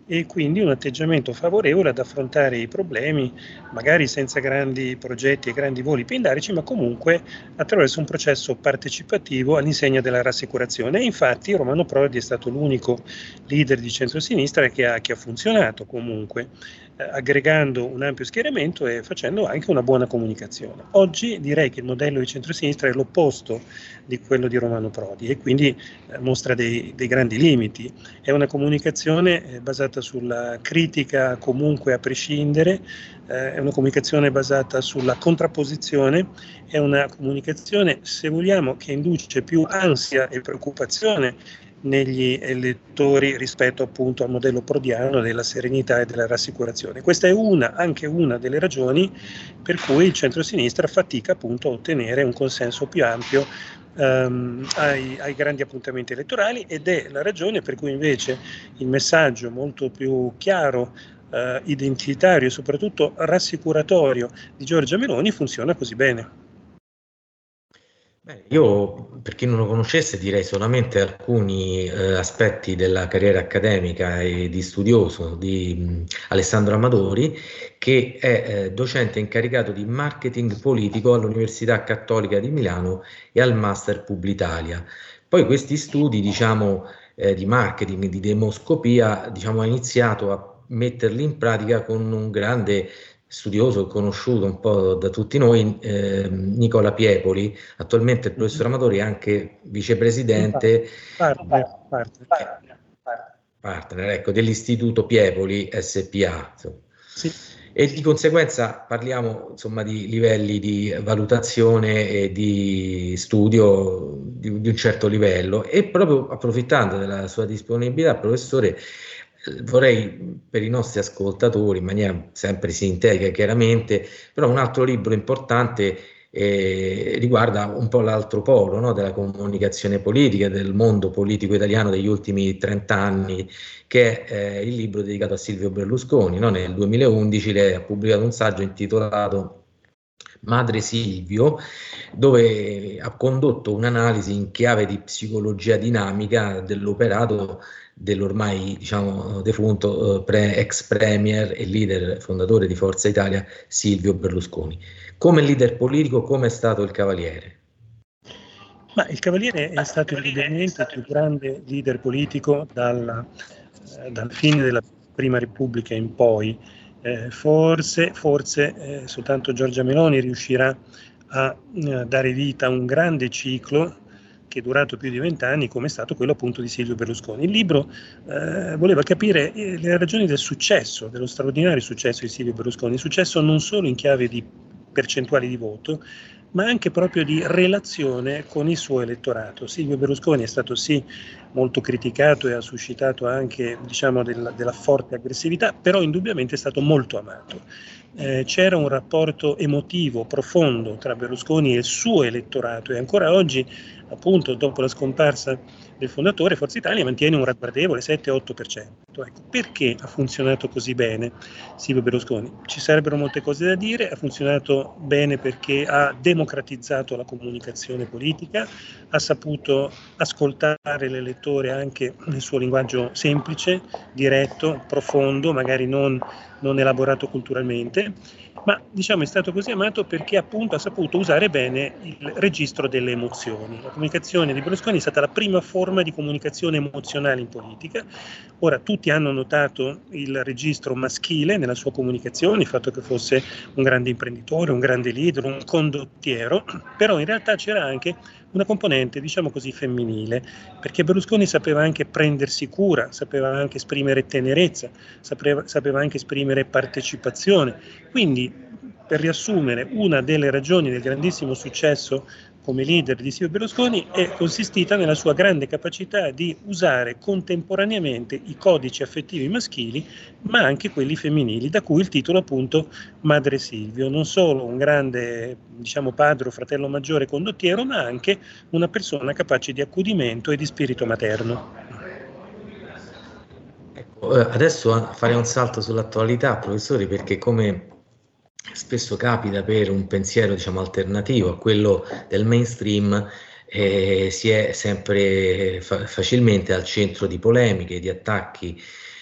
e quindi un atteggiamento favorevole ad affrontare i problemi, magari senza grandi progetti e grandi voli pindarici, ma comunque attraverso un processo partecipativo all'insegna della rassicurazione. E infatti Romano Prodi è stato l'unico leader di centrosinistra che ha, che ha funzionato comunque, eh, aggregando un ampio schieramento e facendo anche una buona comunicazione. Oggi direi che il modello di centrosinistra è l'opposto di quello di Romano Prodi e quindi eh, mostra dei, dei grandi limiti. È una comunicazione eh, basata sulla critica comunque a prescindere, eh, è una comunicazione basata sulla contrapposizione, è una comunicazione, se vogliamo, che induce più ansia e preoccupazione negli elettori rispetto appunto al modello prodiano della serenità e della rassicurazione. Questa è una, anche una delle ragioni per cui il centrosinistra fatica appunto a ottenere un consenso più ampio Ehm, ai, ai grandi appuntamenti elettorali, ed è la ragione per cui invece il messaggio molto più chiaro, eh, identitario e soprattutto rassicuratorio di Giorgia Meloni funziona così bene. Beh, io, per chi non lo conoscesse, direi solamente alcuni eh, aspetti della carriera accademica e di studioso di mh, Alessandro Amadori, che è eh, docente incaricato di marketing politico all'Università Cattolica di Milano e al Master Publitalia. Poi questi studi, diciamo, eh, di marketing, di demoscopia, diciamo, ha iniziato a metterli in pratica con un grande studioso conosciuto un po' da tutti noi, eh, Nicola Piepoli. Attualmente il professor Amadori è anche vicepresidente partner, partner, partner, partner. partner ecco, dell'Istituto Piepoli S P A. Sì. E di conseguenza parliamo, insomma, di livelli di valutazione e di studio di, di un certo livello, e proprio approfittando della sua disponibilità, professore, vorrei per i nostri ascoltatori, in maniera sempre sintetica chiaramente, però un altro libro importante eh, riguarda un po' l'altro polo, no, della comunicazione politica, del mondo politico italiano degli ultimi trent'anni, che è eh, il libro dedicato a Silvio Berlusconi, no? Nel duemilaundici lei ha pubblicato un saggio intitolato Madre Silvio, dove ha condotto un'analisi in chiave di psicologia dinamica dell'operato dell'ormai, diciamo, defunto eh, pre, ex premier e leader fondatore di Forza Italia Silvio Berlusconi. Come leader politico, come è stato il Cavaliere? Ma il Cavaliere è stato evidentemente il più grande leader politico dalla, eh, dalla fine della Prima Repubblica in poi. Eh, forse forse eh, soltanto Giorgia Meloni riuscirà a eh, dare vita a un grande ciclo che è durato più di vent'anni, come è stato quello appunto di Silvio Berlusconi. Il libro eh, voleva capire eh, le ragioni del successo, dello straordinario successo di Silvio Berlusconi, successo non solo in chiave di percentuali di voto, ma anche proprio di relazione con il suo elettorato. Silvio Berlusconi è stato sì molto criticato e ha suscitato anche, diciamo, della, della forte aggressività, però indubbiamente è stato molto amato. Eh, c'era un rapporto emotivo profondo tra Berlusconi e il suo elettorato e ancora oggi, appunto, dopo la scomparsa del fondatore, Forza Italia mantiene un ragguardevole sette otto per cento. Ecco, perché ha funzionato così bene Silvio Berlusconi? Ci sarebbero molte cose da dire. Ha funzionato bene perché ha democratizzato la comunicazione politica, ha saputo ascoltare l'elettore anche nel suo linguaggio semplice, diretto, profondo, magari non, non elaborato culturalmente, ma diciamo è stato così amato perché appunto ha saputo usare bene il registro delle emozioni. La comunicazione di Berlusconi è stata la prima forma di comunicazione emozionale in politica. Ora tutti hanno notato il registro maschile nella sua comunicazione, il fatto che fosse un grande imprenditore, un grande leader, un condottiero, però in realtà c'era anche una componente, diciamo così, femminile, perché Berlusconi sapeva anche prendersi cura, sapeva anche esprimere tenerezza, sapeva, sapeva anche esprimere partecipazione. Quindi, per riassumere, una delle ragioni del grandissimo successo come leader di Silvio Berlusconi è consistita nella sua grande capacità di usare contemporaneamente i codici affettivi maschili ma anche quelli femminili, da cui il titolo appunto Madre Silvio, non solo un grande, diciamo, padre, fratello maggiore, condottiero, ma anche una persona capace di accudimento e di spirito materno. Ecco, adesso farei un salto sull'attualità, professore, perché come spesso capita per un pensiero, diciamo, alternativo a quello del mainstream, eh, si è sempre fa- facilmente al centro di polemiche, di attacchi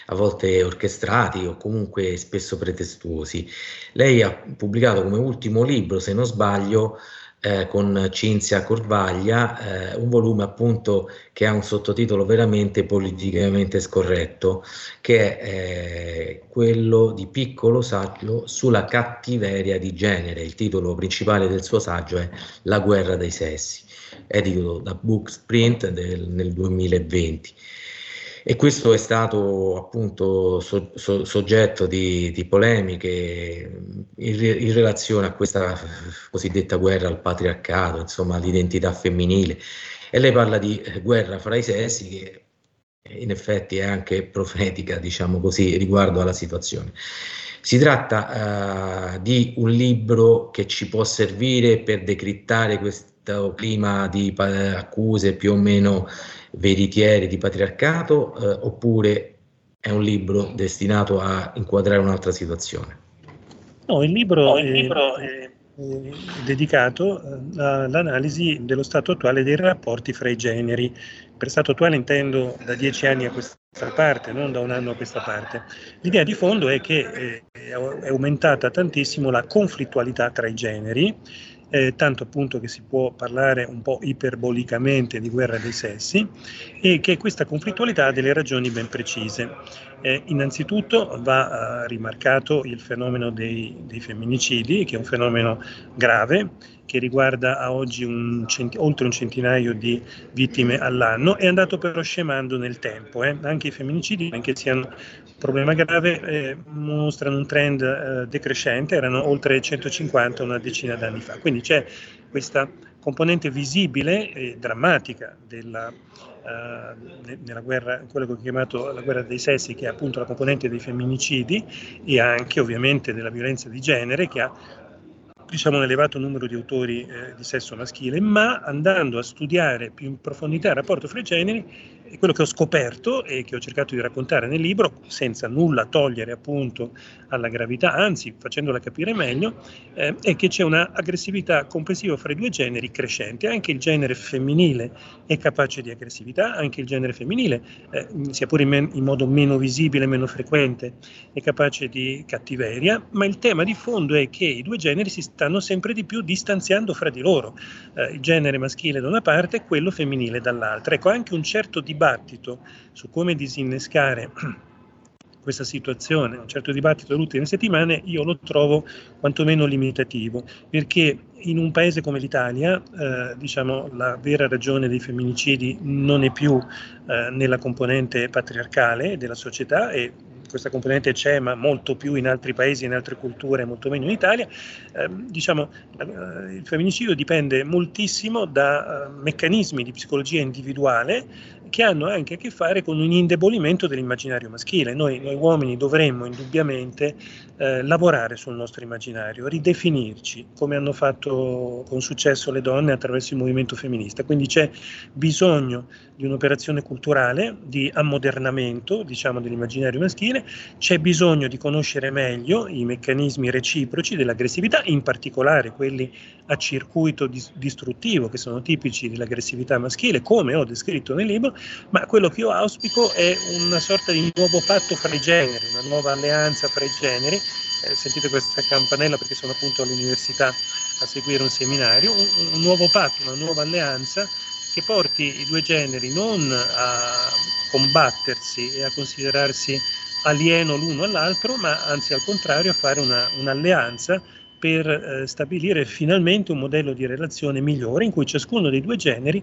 a volte orchestrati o comunque spesso pretestuosi. Lei ha pubblicato come ultimo libro, se non sbaglio, eh, con Cinzia Corvaglia, eh, un volume appunto che ha un sottotitolo veramente politicamente scorretto, che è eh, quello di Piccolo saggio sulla cattiveria di genere. Il titolo principale del suo saggio è La guerra dei sessi, edito da Booksprint del, nel duemilaventi. E questo è stato appunto so, so, soggetto di, di polemiche in, in relazione a questa cosiddetta guerra al patriarcato, insomma all'identità femminile. E lei parla di guerra fra i sessi, che in effetti è anche profetica, diciamo così, riguardo alla situazione. Si tratta eh, di un libro che ci può servire per decrittare questo clima di eh, accuse più o meno veritiere di patriarcato, eh, oppure è un libro destinato a inquadrare un'altra situazione? No, il libro, no, il libro è, è, è dedicato all'analisi dello stato attuale dei rapporti fra i generi. Per stato attuale intendo da dieci anni a questa parte, non da un anno a questa parte. L'idea di fondo è che è, è aumentata tantissimo la conflittualità tra i generi, Eh, tanto appunto che si può parlare un po' iperbolicamente di guerra dei sessi, e che questa conflittualità ha delle ragioni ben precise. Eh, innanzitutto va eh, rimarcato il fenomeno dei, dei femminicidi, che è un fenomeno grave che riguarda a oggi un centi- oltre un centinaio di vittime all'anno. È andato però scemando nel tempo, eh. Anche i femminicidi, anche se hanno un problema grave, eh, mostrano un trend eh, decrescente, erano oltre centocinquanta una decina d'anni fa. Quindi c'è questa componente visibile e drammatica della, eh, nella guerra, quello che ho chiamato la guerra dei sessi, che è appunto la componente dei femminicidi e anche ovviamente della violenza di genere, che ha, diciamo, un elevato numero di autori eh, di sesso maschile. Ma andando a studiare più in profondità il rapporto fra i generi, quello che ho scoperto e che ho cercato di raccontare nel libro, senza nulla togliere appunto alla gravità, anzi facendola capire meglio, eh, è che c'è una aggressività complessiva fra i due generi crescente. Anche il genere femminile è capace di aggressività, anche il genere femminile, eh, sia pure in, men- in modo meno visibile, meno frequente, è capace di cattiveria, ma il tema di fondo è che i due generi si stanno sempre di più distanziando fra di loro, eh, il genere maschile da una parte e quello femminile dall'altra. Ecco, anche un certo dibattito su come disinnescare questa situazione, un certo dibattito delle ultime settimane, io lo trovo quantomeno limitativo, perché in un paese come l'Italia, eh, diciamo, la vera ragione dei femminicidi non è più eh, nella componente patriarcale della società, e questa componente c'è, ma molto più in altri paesi, in altre culture, molto meno in Italia. Eh, diciamo, eh, il femminicidio dipende moltissimo da eh, meccanismi di psicologia individuale che hanno anche a che fare con un indebolimento dell'immaginario maschile. Noi, noi uomini dovremmo indubbiamente eh, lavorare sul nostro immaginario, ridefinirci, come hanno fatto con successo le donne attraverso il movimento femminista. Quindi c'è bisogno di un'operazione culturale, di ammodernamento, diciamo, dell'immaginario maschile, c'è bisogno di conoscere meglio i meccanismi reciproci dell'aggressività, in particolare quelli a circuito dis- distruttivo, che sono tipici dell'aggressività maschile, come ho descritto nel libro. Ma quello che io auspico è una sorta di nuovo patto fra i generi, una nuova alleanza fra i generi. Eh, sentite questa campanella perché sono appunto all'università a seguire un seminario, un, un nuovo patto, una nuova alleanza che porti i due generi non a combattersi e a considerarsi alieno l'uno all'altro, ma anzi al contrario a fare una, un'alleanza per eh, stabilire finalmente un modello di relazione migliore in cui ciascuno dei due generi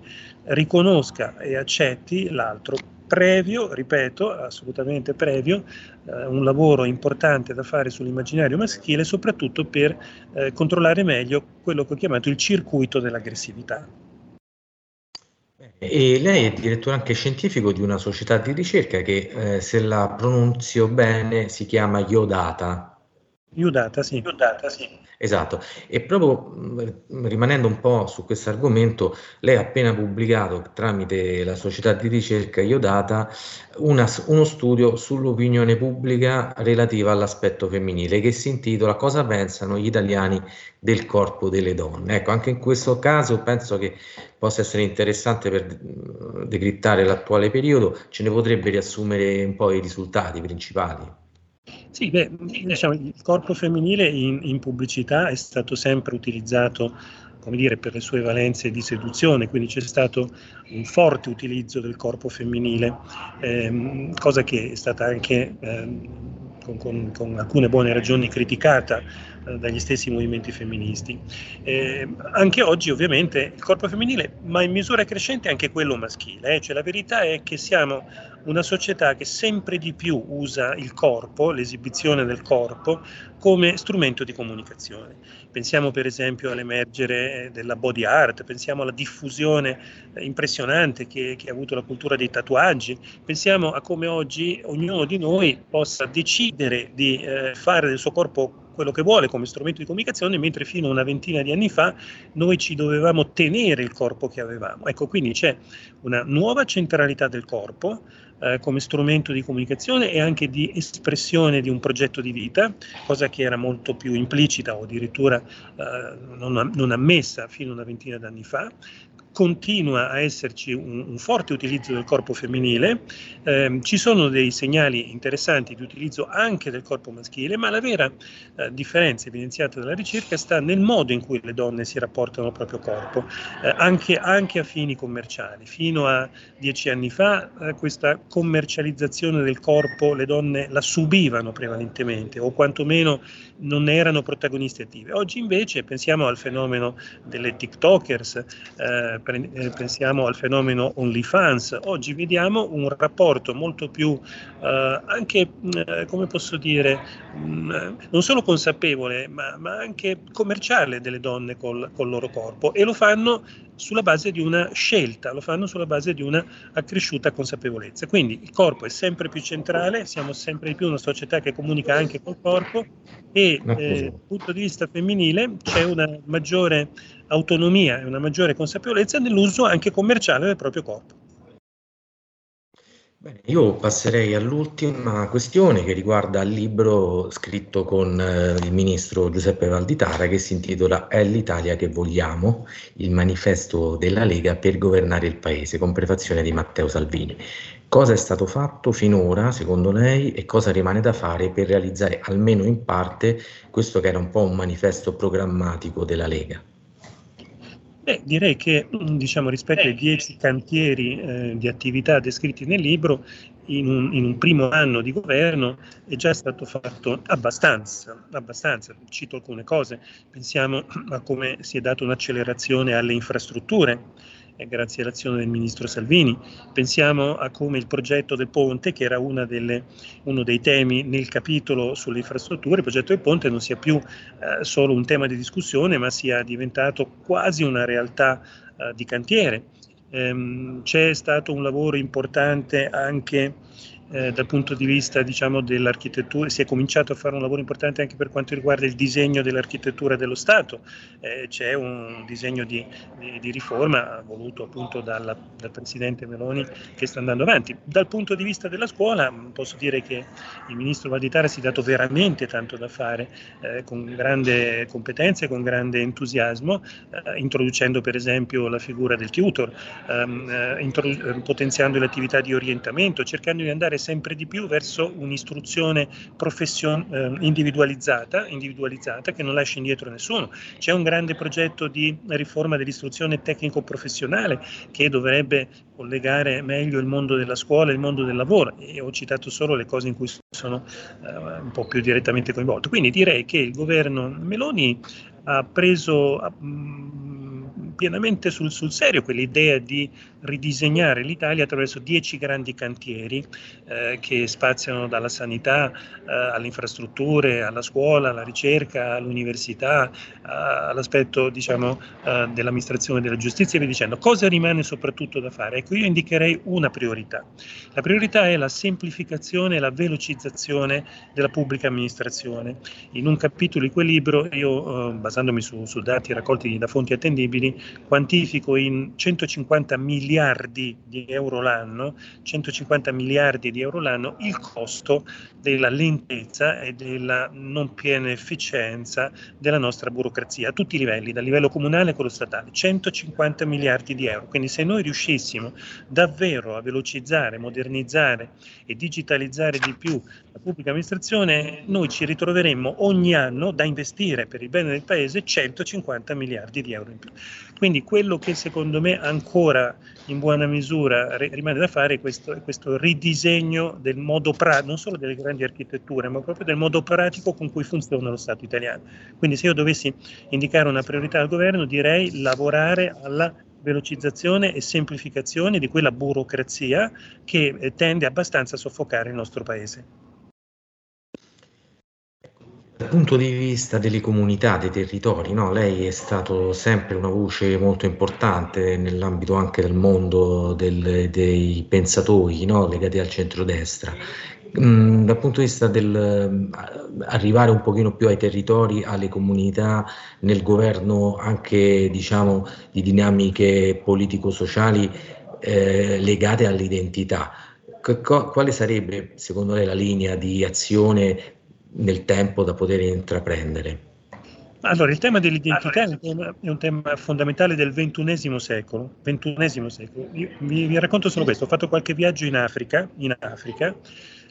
riconosca e accetti l'altro. Previo, ripeto, assolutamente previo, eh, un lavoro importante da fare sull'immaginario maschile, soprattutto per eh, controllare meglio quello che ho chiamato il circuito dell'aggressività. E lei è direttore anche scientifico di una società di ricerca che, eh, se la pronunzio bene, si chiama Iodata. Iodata, sì. Iodata, sì. Esatto, e proprio rimanendo un po' su questo argomento, lei ha appena pubblicato tramite la società di ricerca Iodata una, uno studio sull'opinione pubblica relativa all'aspetto femminile che si intitola "Cosa pensano gli italiani del corpo delle donne". Ecco, anche in questo caso penso che possa essere interessante per decrittare l'attuale periodo, ce ne potrebbe riassumere un po' i risultati principali. Sì, beh, diciamo, il corpo femminile in, in pubblicità è stato sempre utilizzato, come dire, per le sue valenze di seduzione, quindi c'è stato un forte utilizzo del corpo femminile, ehm, cosa che è stata anche ehm, Con, con, con alcune buone ragioni criticata eh, dagli stessi movimenti femministi. Eh, anche oggi ovviamente il corpo femminile, ma in misura crescente anche quello maschile, eh? Cioè, la verità è che siamo una società che sempre di più usa il corpo, l'esibizione del corpo, come strumento di comunicazione. Pensiamo per esempio all'emergere della body art, pensiamo alla diffusione impressionante che, che ha avuto la cultura dei tatuaggi, pensiamo a come oggi ognuno di noi possa decidere di eh, fare del suo corpo quello che vuole come strumento di comunicazione, mentre fino a una ventina di anni fa noi ci dovevamo tenere il corpo che avevamo. Ecco, quindi c'è una nuova centralità del corpo eh, come strumento di comunicazione e anche di espressione di un progetto di vita, cosa che era molto più implicita o addirittura eh, non, non ammessa fino a una ventina d'anni fa. Continua a esserci un, un forte utilizzo del corpo femminile, eh, ci sono dei segnali interessanti di utilizzo anche del corpo maschile, ma la vera eh, differenza evidenziata dalla ricerca sta nel modo in cui le donne si rapportano al proprio corpo, eh, anche, anche a fini commerciali. Fino a dieci anni fa eh, questa commercializzazione del corpo le donne la subivano prevalentemente, o quantomeno non ne erano protagoniste attive. Oggi invece pensiamo al fenomeno delle TikTokers, eh, pensiamo al fenomeno OnlyFans. Oggi vediamo un rapporto molto più eh, anche, eh, come posso dire, mh, non solo consapevole, ma, ma anche commerciale delle donne col, col loro corpo, e lo fanno sulla base di una scelta, lo fanno sulla base di una accresciuta consapevolezza. Quindi il corpo è sempre più centrale, siamo sempre di più una società che comunica anche col corpo, e eh, dal punto di vista femminile c'è una maggiore autonomia e una maggiore consapevolezza nell'uso anche commerciale del proprio corpo. Bene, io passerei all'ultima questione che riguarda il libro scritto con eh, il ministro Giuseppe Valditara, che si intitola "È l'Italia che vogliamo, il manifesto della Lega per governare il paese", con prefazione di Matteo Salvini. Cosa è stato fatto finora, secondo lei, e cosa rimane da fare per realizzare almeno in parte questo che era un po' un manifesto programmatico della Lega? Beh, direi che diciamo, rispetto eh. ai dieci cantieri eh, di attività descritti nel libro, in un, in un primo anno di governo è già stato fatto abbastanza, abbastanza. Cito alcune cose, pensiamo a come si è data un'accelerazione alle infrastrutture, grazie all'azione del ministro Salvini. Pensiamo a come il progetto del ponte, che era una delle, uno dei temi nel capitolo sulle infrastrutture, il progetto del ponte non sia più eh, solo un tema di discussione, ma sia diventato quasi una realtà eh, di cantiere. Ehm, c'è stato un lavoro importante anche Eh, dal punto di vista diciamo, dell'architettura, si è cominciato a fare un lavoro importante anche per quanto riguarda il disegno dell'architettura dello Stato. Eh, c'è un disegno di, di, di riforma voluto appunto dalla, dal Presidente Meloni che sta andando avanti. Dal punto di vista della scuola posso dire che il Ministro Valditara si è dato veramente tanto da fare eh, con grande competenza e con grande entusiasmo, eh, introducendo per esempio la figura del tutor, ehm, eh, introdu- potenziando le attività di orientamento, cercando di andare sempre di più verso un'istruzione profession- eh, individualizzata, individualizzata che non lascia indietro nessuno. C'è un grande progetto di riforma dell'istruzione tecnico-professionale che dovrebbe collegare meglio il mondo della scuola e il mondo del lavoro, e ho citato solo le cose in cui sono eh, un po' più direttamente coinvolto. Quindi direi che il governo Meloni ha preso mh, pienamente sul, sul serio quell'idea di ridisegnare l'Italia attraverso dieci grandi cantieri eh, che spaziano dalla sanità eh, alle infrastrutture, alla scuola, alla ricerca, all'università, eh, all'aspetto diciamo, eh, dell'amministrazione della giustizia e via dicendo. Cosa rimane soprattutto da fare? Ecco, io indicherei una priorità. La priorità è la semplificazione e la velocizzazione della pubblica amministrazione. In un capitolo di quel libro io, eh, basandomi su, su dati raccolti da fonti attendibili, quantifico in centocinquanta miliardi miliardi di euro l'anno, centocinquanta miliardi di euro l'anno, il costo della lentezza e della non piena efficienza della nostra burocrazia a tutti i livelli, dal livello comunale a quello statale, centocinquanta miliardi di euro. Quindi se noi riuscissimo davvero a velocizzare, modernizzare e digitalizzare di più la pubblica amministrazione, noi ci ritroveremmo ogni anno da investire per il bene del Paese centocinquanta miliardi di euro in più. Quindi quello che secondo me ancora in buona misura rimane da fare è questo, questo ridisegno del modo pratico, non solo delle grandi architetture, ma proprio del modo pratico con cui funziona lo Stato italiano. Quindi se io dovessi indicare una priorità al governo, direi lavorare alla velocizzazione e semplificazione di quella burocrazia che tende abbastanza a soffocare il nostro Paese. Dal punto di vista delle comunità, dei territori, no? Lei è stato sempre una voce molto importante nell'ambito anche del mondo del, dei pensatori, no? Legati al centrodestra. Mm, dal punto di vista del arrivare un pochino più ai territori, alle comunità, nel governo anche diciamo di dinamiche politico-sociali eh, legate all'identità, quale sarebbe secondo lei la linea di azione nel tempo da poter intraprendere? Allora, il tema dell'identità allora, è, un tema, è un tema fondamentale del ventunesimo secolo. ventunesimo secolo. Io, vi, vi racconto solo questo: ho fatto qualche viaggio in Africa, in Africa,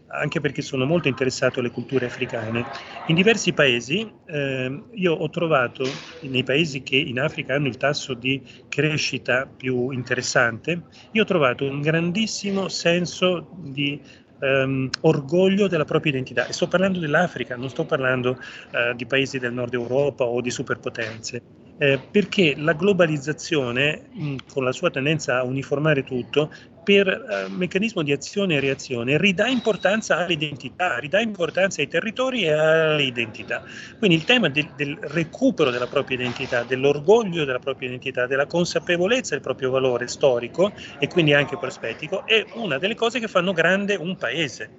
anche perché sono molto interessato alle culture africane. In diversi paesi, eh, io ho trovato, nei paesi che in Africa hanno il tasso di crescita più interessante, io ho trovato un grandissimo senso di Um, orgoglio della propria identità, e sto parlando dell'Africa, non sto parlando uh, di paesi del nord Europa o di superpotenze, eh, perché la globalizzazione mh, con la sua tendenza a uniformare tutto per uh, meccanismo di azione e reazione ridà importanza all'identità, ridà importanza ai territori e alle identità. Quindi il tema del, del recupero della propria identità, dell'orgoglio della propria identità, della consapevolezza del proprio valore storico e quindi anche prospettico è una delle cose che fanno grande un paese.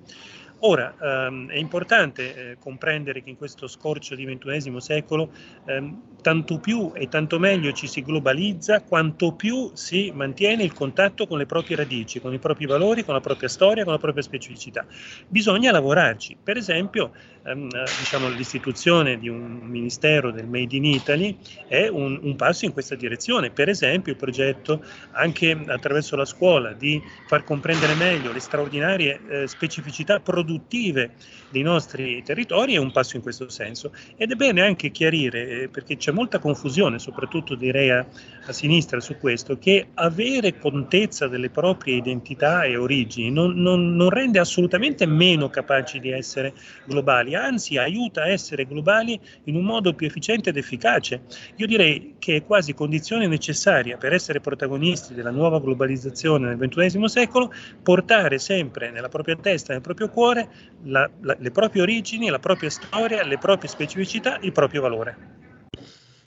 Ora, ehm, è importante eh, comprendere che in questo scorcio di ventunesimo secolo ehm, tanto più e tanto meglio ci si globalizza quanto più si mantiene il contatto con le proprie radici, con i propri valori, con la propria storia, con la propria specificità. Bisogna lavorarci. Per esempio, ehm, diciamo, l'istituzione di un ministero del Made in Italy è un, un passo in questa direzione. Per esempio il progetto anche attraverso la scuola di far comprendere meglio le straordinarie eh, specificità produttive dei nostri territori è un passo in questo senso, ed è bene anche chiarire, eh, perché c'è molta confusione, soprattutto direi a, a sinistra su questo, che avere contezza delle proprie identità e origini non, non, non rende assolutamente meno capaci di essere globali, anzi aiuta a essere globali in un modo più efficiente ed efficace. Io direi che è quasi condizione necessaria per essere protagonisti della nuova globalizzazione nel ventunesimo secolo, portare sempre nella propria testa, nel proprio cuore, la, la, le proprie origini, la propria storia, le proprie specificità, il proprio valore.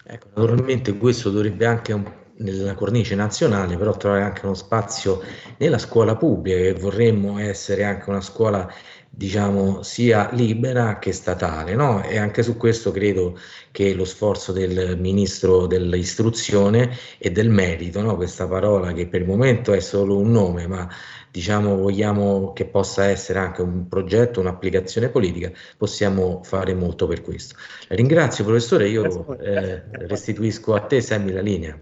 Ecco, naturalmente questo dovrebbe anche un po' nella cornice nazionale, però trovare anche uno spazio nella scuola pubblica, che vorremmo essere anche una scuola, diciamo, sia libera che statale, no? E anche su questo credo che lo sforzo del ministro dell'istruzione e del merito, no? Questa parola che per il momento è solo un nome, ma diciamo vogliamo che possa essere anche un progetto, un'applicazione politica, possiamo fare molto per questo. Ringrazio professore, io eh, restituisco a te Sammy la linea.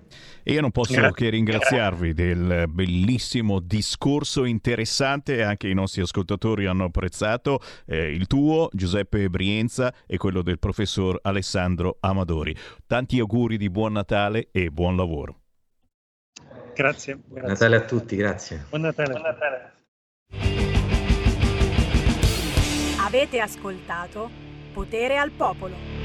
E io non posso che ringraziarvi del bellissimo discorso interessante, anche i nostri ascoltatori hanno apprezzato, eh, il tuo, Giuseppe Brienza, e quello del professor Alessandro Amadori. Tanti auguri di buon Natale e buon lavoro. Grazie. Buon Natale a tutti, grazie. Buon Natale. Buon Natale. Avete ascoltato Potere al Popolo.